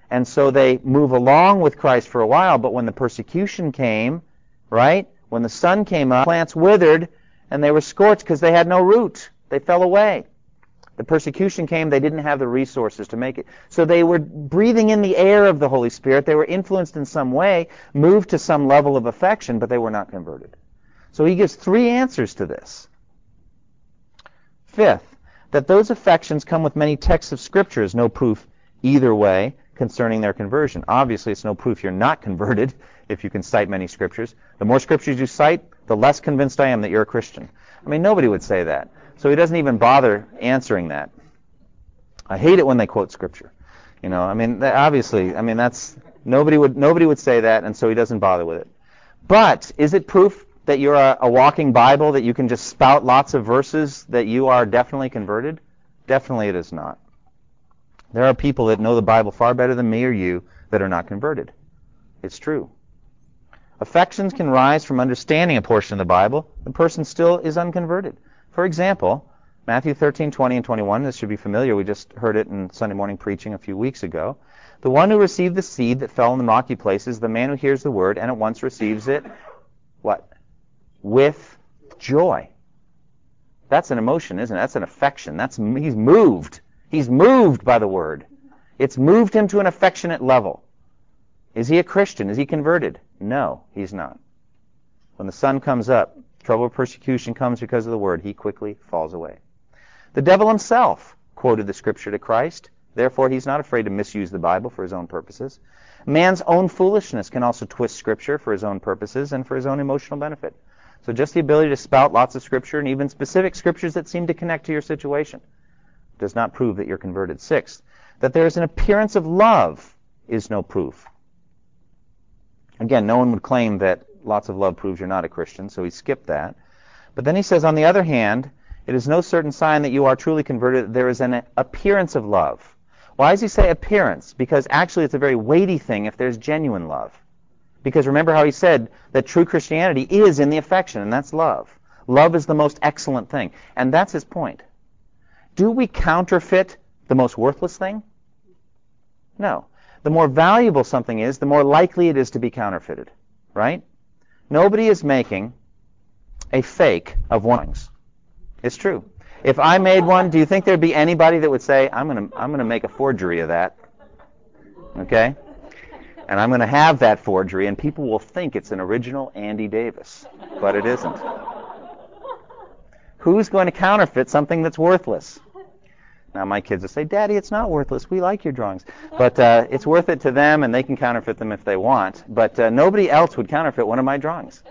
And so they move along with Christ for a while, but when the persecution came, right, when the sun came up, plants withered, and they were scorched because they had no root. They fell away. The persecution came. They didn't have the resources to make it. So they were breathing in the air of the Holy Spirit. They were influenced in some way, moved to some level of affection, but they were not converted. So he gives three answers to this. Fifth, that those affections come with many texts of Scripture is no proof either way concerning their conversion. Obviously, it's no proof you're not converted if you can cite many Scriptures. The more Scriptures you cite, the less convinced I am that you're a Christian. I mean, nobody would say that. So he doesn't even bother answering that. I hate it when they quote Scripture. You know, I mean, obviously, I mean, that's nobody would say that, and so he doesn't bother with it. But is it proof that you're a walking Bible, that you can just spout lots of verses, that you are definitely converted? Definitely it is not. There are people that know the Bible far better than me or you that are not converted. It's true. Affections can rise from understanding a portion of the Bible. The person still is unconverted. For example, Matthew 13, 20, and 21. This should be familiar. We just heard it in Sunday morning preaching a few weeks ago. "The one who received the seed that fell in the rocky place is the man who hears the word and at once receives it," what? "With joy." That's an emotion, isn't it? That's an affection. He's moved. He's moved by the word. It's moved him to an affectionate level. Is he a Christian? Is he converted? No, he's not. When the sun comes up, trouble of persecution comes because of the word. He quickly falls away. The devil himself quoted the Scripture to Christ. Therefore, he's not afraid to misuse the Bible for his own purposes. Man's own foolishness can also twist Scripture for his own purposes and for his own emotional benefit. So just the ability to spout lots of Scripture and even specific Scriptures that seem to connect to your situation does not prove that you're converted. Sixth, that there is an appearance of love is no proof. Again, no one would claim that lots of love proves you're not a Christian, so he skipped that. But then he says, on the other hand, it is no certain sign that you are truly converted, that there is an appearance of love. Why does he say appearance? Because actually it's a very weighty thing if there's genuine love. Because remember how he said that true Christianity is in the affection, and that's love. Love is the most excellent thing, and that's his point. Do we counterfeit the most worthless thing? No. The more valuable something is, the more likely it is to be counterfeited, right? Nobody is making a fake of ones. It's true. If I made one, do you think there'd be anybody that would say, I'm going to make a forgery of that? Okay? And I'm going to have that forgery, and people will think it's an original Andy Davis, but it isn't. Who's going to counterfeit something that's worthless? Now, my kids will say, "Daddy, it's not worthless. We like your drawings." But it's worth it to them, and they can counterfeit them if they want. But nobody else would counterfeit one of my drawings.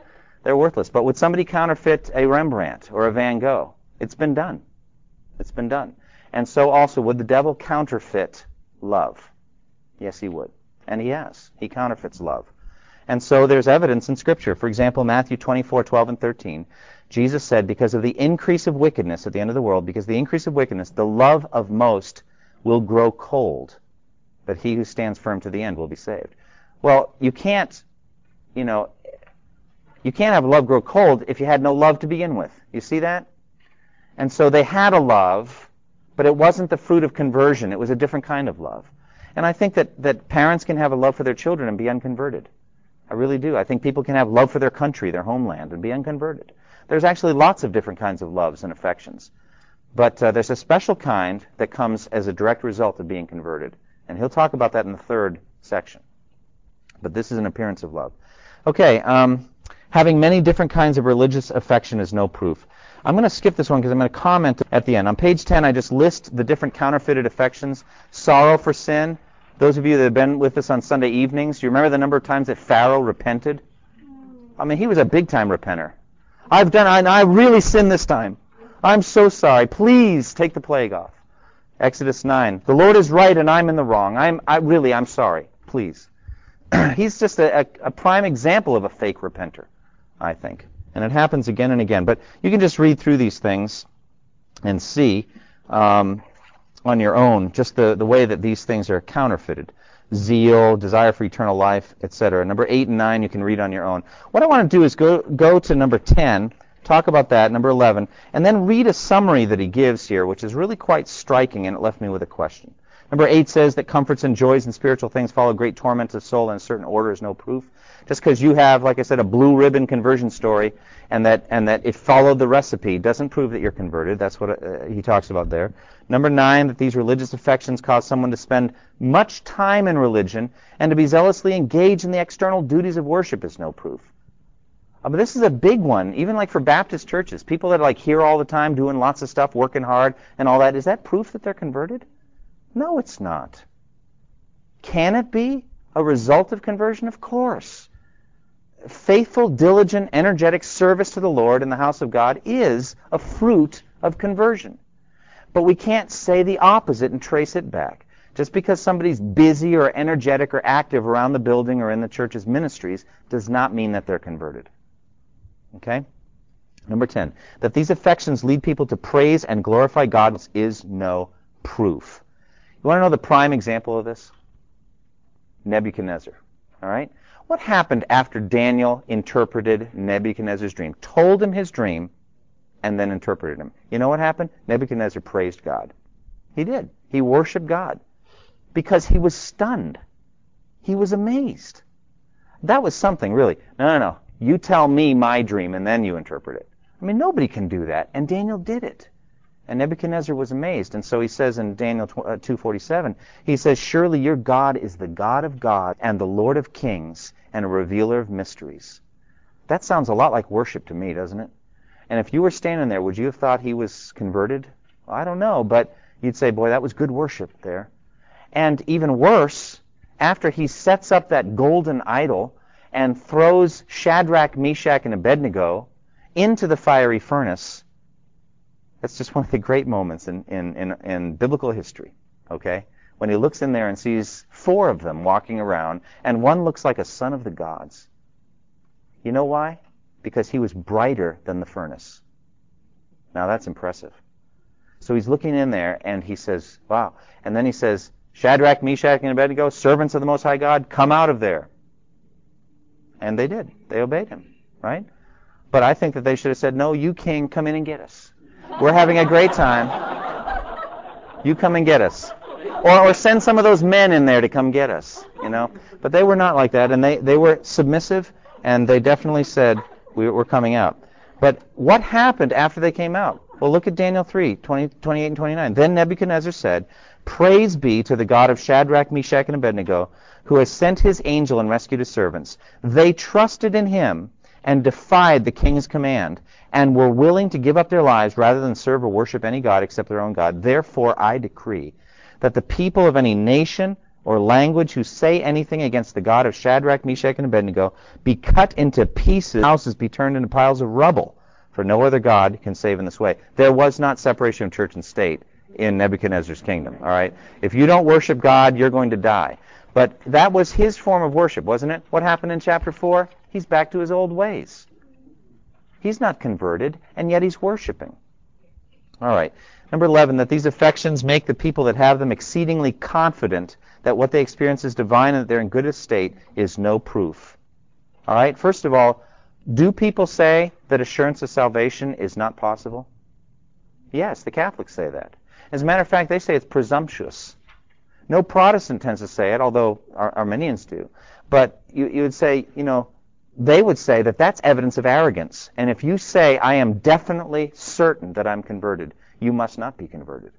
They're worthless. But would somebody counterfeit a Rembrandt or a Van Gogh? It's been done. It's been done. And so also, would the devil counterfeit love? Yes, he would. And he has. He counterfeits love. And so there's evidence in Scripture. For example, Matthew 24, 12, and 13. Jesus said, because of the increase of wickedness at the end of the world, because of the increase of wickedness, the love of most will grow cold, but he who stands firm to the end will be saved. Well, you can't have love grow cold if you had no love to begin with. You see that? And so they had a love, but it wasn't the fruit of conversion. It was a different kind of love. And I think that parents can have a love for their children and be unconverted. I really do. I think people can have love for their country, their homeland, and be unconverted. There's actually lots of different kinds of loves and affections. But there's a special kind that comes as a direct result of being converted. And he'll talk about that in the third section. But this is an appearance of love. Okay, Having many different kinds of religious affection is no proof. I'm going to skip this one because I'm going to comment at the end. On page 10, I just list the different counterfeited affections. Sorrow for sin. Those of you that have been with us on Sunday evenings, you remember the number of times that Pharaoh repented? I mean, he was a big-time repenter. I really sinned this time. I'm so sorry. Please take the plague off. Exodus 9. The Lord is right and I'm in the wrong. I'm sorry. Please. He's just a prime example of a fake repenter, I think. And it happens again and again. But you can just read through these things and see on your own just the way that these things are counterfeited. Zeal, desire for eternal life, etc. Number 8 and 9 you can read on your own. What I want to do is go to number 10, talk about that, number 11, and then read a summary that he gives here, which is really quite striking, and it left me with a question. Number 8 says that comforts and joys and spiritual things follow great torments of soul in a certain order is no proof. Just because you have, like I said, a blue ribbon conversion story and that it followed the recipe doesn't prove that you're converted. That's what he talks about there. Number 9, that these religious affections cause someone to spend much time in religion and to be zealously engaged in the external duties of worship is no proof. But this is a big one, even like for Baptist churches. People that are like here all the time, doing lots of stuff, working hard and all that. Is that proof that they're converted? No, it's not. Can it be a result of conversion? Of course. Faithful, diligent, energetic service to the Lord in the house of God is a fruit of conversion. But we can't say the opposite and trace it back. Just because somebody's busy or energetic or active around the building or in the church's ministries does not mean that they're converted. Okay? Number 10, that these affections lead people to praise and glorify God is no proof. You want to know the prime example of this? Nebuchadnezzar. All right? What happened after Daniel interpreted Nebuchadnezzar's dream? Told him his dream and then interpreted him. You know what happened? Nebuchadnezzar praised God. He did. He worshiped God because he was stunned. He was amazed. That was something, really. No. You tell me my dream and then you interpret it. I mean, nobody can do that. And Daniel did it. And Nebuchadnezzar was amazed. And so he says in Daniel 2:47, he says, surely your God is the God of gods and the Lord of kings and a revealer of mysteries. That sounds a lot like worship to me, doesn't it? And if you were standing there, would you have thought he was converted? Well, I don't know, but you'd say, boy, that was good worship there. And even worse, after he sets up that golden idol and throws Shadrach, Meshach, and Abednego into the fiery furnace, that's just one of the great moments in biblical history, okay? When he looks in there and sees 4 of them walking around, and one looks like a son of the gods. You know why? Because he was brighter than the furnace. Now that's impressive. So he's looking in there, and he says, wow. And then he says, Shadrach, Meshach, and Abednego, servants of the Most High God, come out of there. And they did. They obeyed him, right? But I think that they should have said, no, you king, come in and get us. We're having a great time. You come and get us. Or send some of those men in there to come get us, you know. But they were not like that, and they were submissive, and they definitely said, we're coming out. But what happened after they came out? Well, look at Daniel 3:28 and 29. Then Nebuchadnezzar said, praise be to the God of Shadrach, Meshach, and Abednego, who has sent his angel and rescued his servants. They trusted in him and defied the king's command, and were willing to give up their lives rather than serve or worship any god except their own God. Therefore I decree that the people of any nation or language who say anything against the God of Shadrach, Meshach, and Abednego be cut into pieces, houses be turned into piles of rubble, for no other god can save in this way. There was not separation of church and state in Nebuchadnezzar's kingdom, all right? If you don't worship God, you're going to die. But that was his form of worship, wasn't it? What happened in chapter 4? He's back to his old ways. He's not converted, and yet he's worshiping. All right. Number 11, that these affections make the people that have them exceedingly confident that what they experience is divine and that they're in good estate is no proof. All right. First of all, do people say that assurance of salvation is not possible? Yes, the Catholics say that. As a matter of fact, they say it's presumptuous. No Protestant tends to say it, although Arminians do. But you would say, you know, they would say that that's evidence of arrogance. And if you say, I am definitely certain that I'm converted, you must not be converted.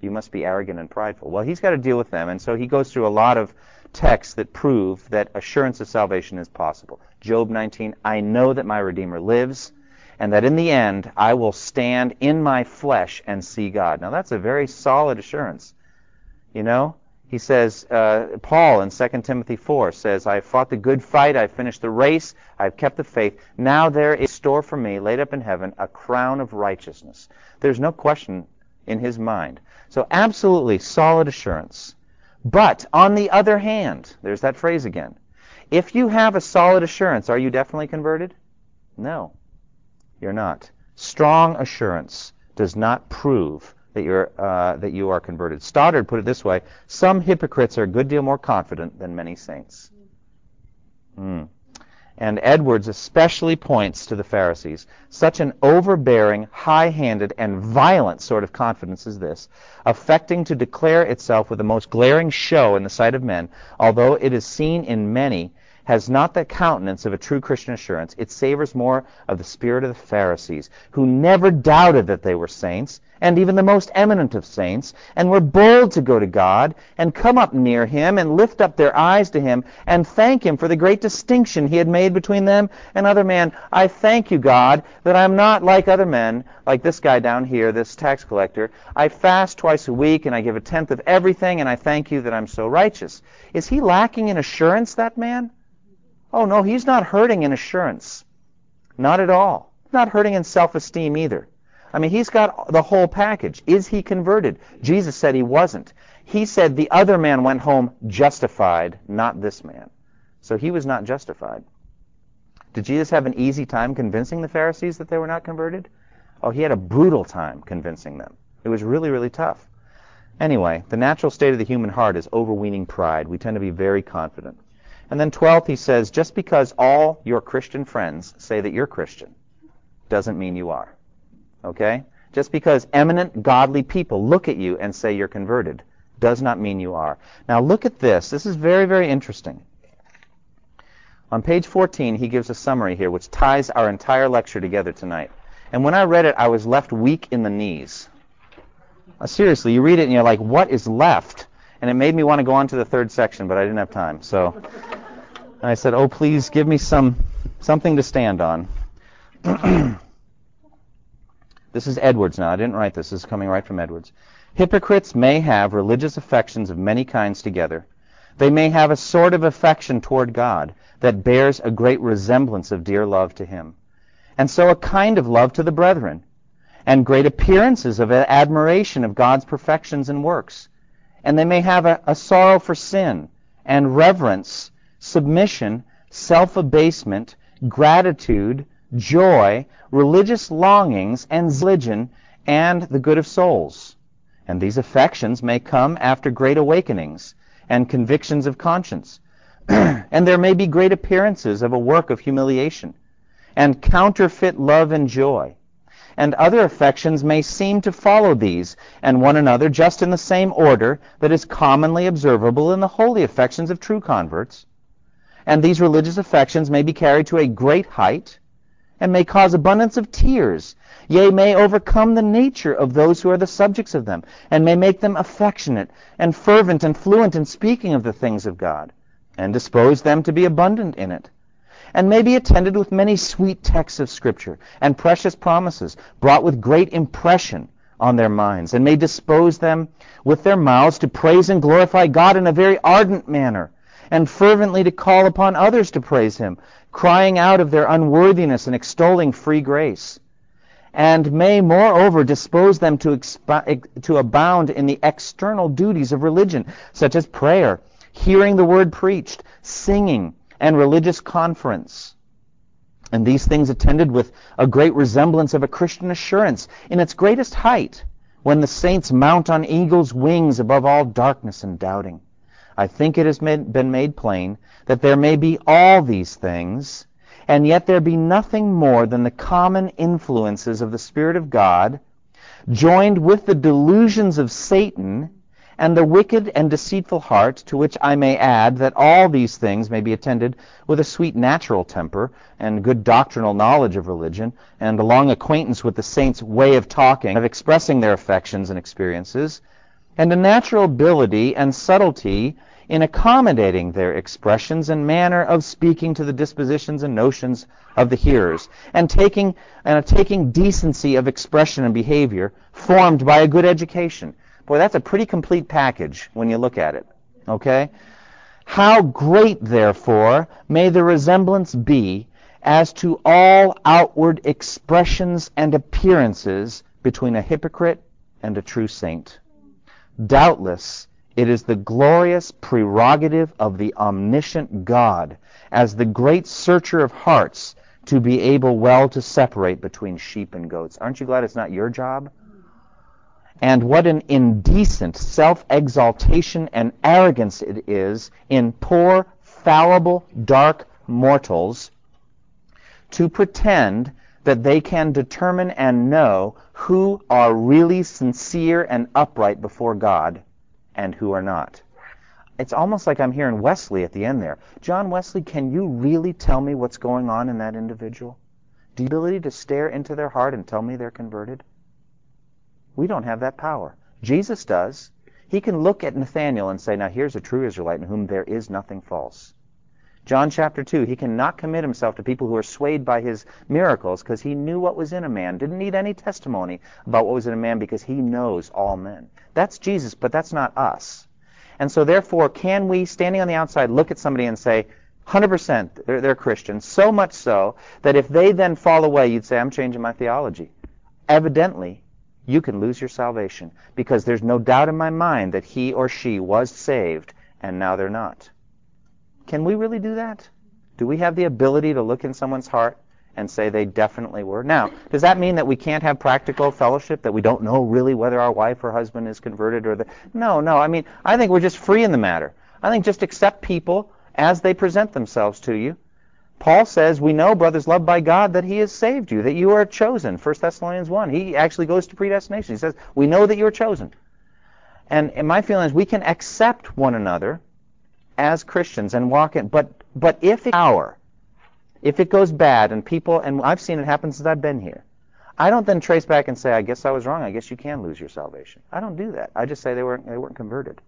You must be arrogant and prideful. Well, he's got to deal with them, and so he goes through a lot of texts that prove that assurance of salvation is possible. Job 19, I know that my Redeemer lives, and that in the end I will stand in my flesh and see God. Now, that's a very solid assurance. You know, he says, Paul in 2 Timothy 4 says, I have fought the good fight, I have finished the race, I have kept the faith. Now there is store for me, laid up in heaven, a crown of righteousness. There's no question in his mind. So absolutely solid assurance. But on the other hand, there's that phrase again. If you have a solid assurance, are you definitely converted? No, you're not. Strong assurance does not prove that you are converted. Stoddard put it this way: some hypocrites are a good deal more confident than many saints. And Edwards especially points to the Pharisees. Such an overbearing, high-handed, and violent sort of confidence is this, affecting to declare itself with the most glaring show in the sight of men, although it is seen in many, has not the countenance of a true Christian assurance. It savors more of the spirit of the Pharisees, who never doubted that they were saints, and even the most eminent of saints, and were bold to go to God, and come up near him, and lift up their eyes to him, and thank him for the great distinction he had made between them and other men. I thank you, God, that I'm not like other men, like this guy down here, this tax collector. I fast twice a week, and I give a tenth of everything, and I thank you that I'm so righteous. Is he lacking in assurance, that man? Oh, no, he's not hurting in assurance. Not at all. Not hurting in self-esteem either. I mean, he's got the whole package. Is he converted? Jesus said he wasn't. He said the other man went home justified, not this man. So he was not justified. Did Jesus have an easy time convincing the Pharisees that they were not converted? Oh, he had a brutal time convincing them. It was really, really tough. Anyway, the natural state of the human heart is overweening pride. We tend to be very confident. And then 12th, he says, just because all your Christian friends say that you're Christian doesn't mean you are. Okay? Just because eminent godly people look at you and say you're converted does not mean you are. Now look at this. This is very, very interesting. On page 14, he gives a summary here which ties our entire lecture together tonight. And when I read it, I was left weak in the knees. Seriously, you read it and you're like, what is left? And it made me want to go on to the third section, but I didn't have time. So I said, oh, please give me something to stand on. This is Edwards now. I didn't write this. This is coming right from Edwards. Hypocrites may have religious affections of many kinds together. They may have a sort of affection toward God that bears a great resemblance of dear love to him, and so a kind of love to the brethren, and great appearances of admiration of God's perfections and works. And they may have a sorrow for sin, and reverence, submission, self-abasement, gratitude, joy, religious longings, and religion, and the good of souls. And these affections may come after great awakenings and convictions of conscience. And there may be great appearances of a work of humiliation, and counterfeit love and joy. And other affections may seem to follow these and one another just in the same order that is commonly observable in the holy affections of true converts. And these religious affections may be carried to a great height, and may cause abundance of tears, yea, may overcome the nature of those who are the subjects of them, and may make them affectionate and fervent and fluent in speaking of the things of God, and dispose them to be abundant in it, and may be attended with many sweet texts of Scripture and precious promises brought with great impression on their minds, and may dispose them with their mouths to praise and glorify God in a very ardent manner, and fervently to call upon others to praise him, crying out of their unworthiness and extolling free grace, and may moreover dispose them to abound in the external duties of religion, such as prayer, hearing the word preached, singing, and religious conference. And these things attended with a great resemblance of a Christian assurance in its greatest height, when the saints mount on eagles' wings above all darkness and doubting. I think it has been made plain that there may be all these things, and yet there be nothing more than the common influences of the Spirit of God, joined with the delusions of Satan and the wicked and deceitful heart, to which I may add that all these things may be attended with a sweet natural temper and good doctrinal knowledge of religion, and a long acquaintance with the saints' way of talking, of expressing their affections and experiences, and a natural ability and subtlety in accommodating their expressions and manner of speaking to the dispositions and notions of the hearers, and taking decency of expression and behavior formed by a good education. Boy, that's a pretty complete package when you look at it. Okay? How great, therefore, may the resemblance be as to all outward expressions and appearances between a hypocrite and a true saint. Doubtless, it is the glorious prerogative of the omniscient God, as the great searcher of hearts, to be able well to separate between sheep and goats. Aren't you glad it's not your job? And what an indecent self-exaltation and arrogance it is in poor, fallible, dark mortals to pretend that they can determine and know who are really sincere and upright before God and who are not. It's almost like I'm hearing Wesley at the end there. John Wesley, can you really tell me what's going on in that individual? The ability to stare into their heart and tell me they're converted? We don't have that power. Jesus does. He can look at Nathanael and say, now here's a true Israelite in whom there is nothing false. John chapter 2, he cannot commit himself to people who are swayed by his miracles because he knew what was in a man, didn't need any testimony about what was in a man because he knows all men. That's Jesus, but that's not us. And so therefore, can we, standing on the outside, look at somebody and say, 100% they're Christian, so much so that if they then fall away, you'd say, I'm changing my theology. Evidently, you can lose your salvation because there's no doubt in my mind that he or she was saved and now they're not. Can we really do that? Do we have the ability to look in someone's heart and say they definitely were? Now, does that mean that we can't have practical fellowship, that we don't know really whether our wife or husband is converted or the... No. I mean, I think we're just free in the matter. I think just accept people as they present themselves to you. Paul says, we know, brothers loved by God, that he has saved you, that you are chosen. 1 Thessalonians 1. He actually goes to predestination. He says, we know that you're chosen. And my feeling is we can accept one another as Christians and walk in, but if it goes bad and people, and I've seen it happen since I've been here, I don't then trace back and say, I guess I was wrong, I guess you can lose your salvation. I don't do that. I just say they weren't converted.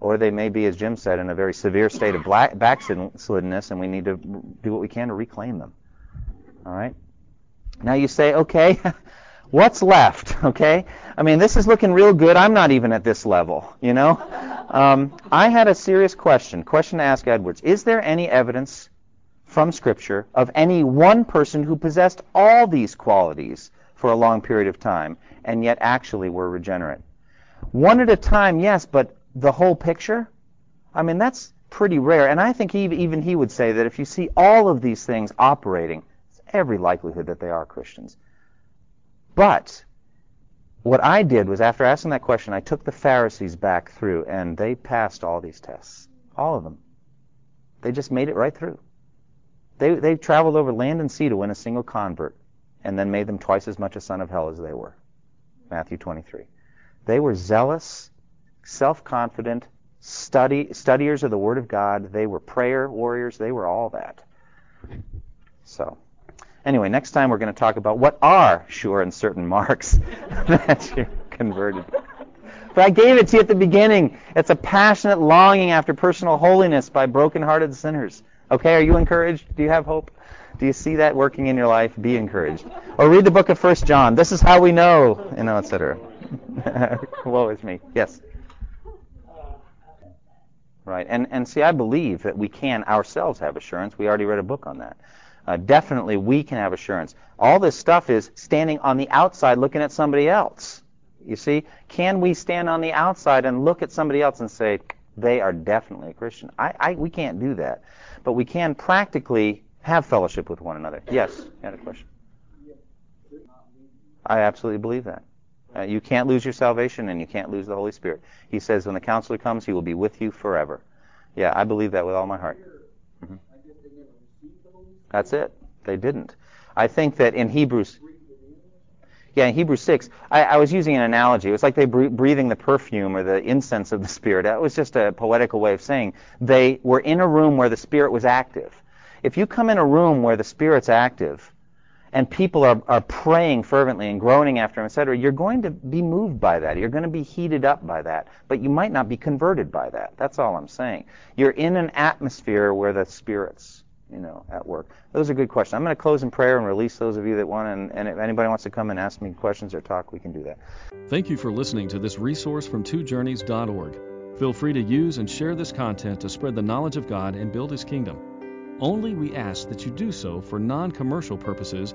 Or they may be, as Jim said, in a very severe state of backslidenness, and we need to do what we can to reclaim them. All right? Now you say, okay, what's left? Okay? I mean, this is looking real good. I'm not even at this level, you know? I had a serious question to ask Edwards. Is there any evidence from Scripture of any one person who possessed all these qualities for a long period of time and yet actually were regenerate? One at a time, yes, but the whole picture? I mean, that's pretty rare. And I think even he would say that if you see all of these things operating, it's every likelihood that they are Christians. But what I did was, after asking that question, I took the Pharisees back through, and they passed all these tests. All of them. They just made it right through. They traveled over land and sea to win a single convert, and then made them twice as much a son of hell as they were. Matthew 23. They were zealous, self-confident, studiers of the Word of God. They were prayer warriors. They were all that. So... anyway, next time we're going to talk about what are sure and certain marks that you're converted. But I gave it to you at the beginning. It's a passionate longing after personal holiness by broken-hearted sinners. Okay, are you encouraged? Do you have hope? Do you see that working in your life? Be encouraged. Or read the book of 1 John. This is how we know, you know, etc. Woe is me. Yes. Right, and see, I believe that we can ourselves have assurance. We already read a book on that. Definitely we can have assurance. All this stuff is standing on the outside looking at somebody else. You see, can we stand on the outside and look at somebody else and say, they are definitely a Christian? We can't do that. But we can practically have fellowship with one another. Yes, you had a question? I absolutely believe that. You can't lose your salvation and you can't lose the Holy Spirit. He says when the counselor comes, he will be with you forever. Yeah, I believe that with all my heart. Mm-hmm. That's it. They didn't. I think that in Hebrews 6, I was using an analogy. It was like they breathing the perfume or the incense of the Spirit. That was just a poetical way of saying they were in a room where the Spirit was active. If you come in a room where the Spirit's active and people are praying fervently and groaning after him, etc., you're going to be moved by that. You're going to be heated up by that. But you might not be converted by that. That's all I'm saying. You're in an atmosphere where the Spirit's, at work. Those are good questions. I'm going to close in prayer and release those of you that want, and if anybody wants to come and ask me questions or talk, we can do that. Thank you for listening to this resource from twojourneys.org. Feel free to use and share this content to spread the knowledge of God and build His kingdom. Only we ask that you do so for non-commercial purposes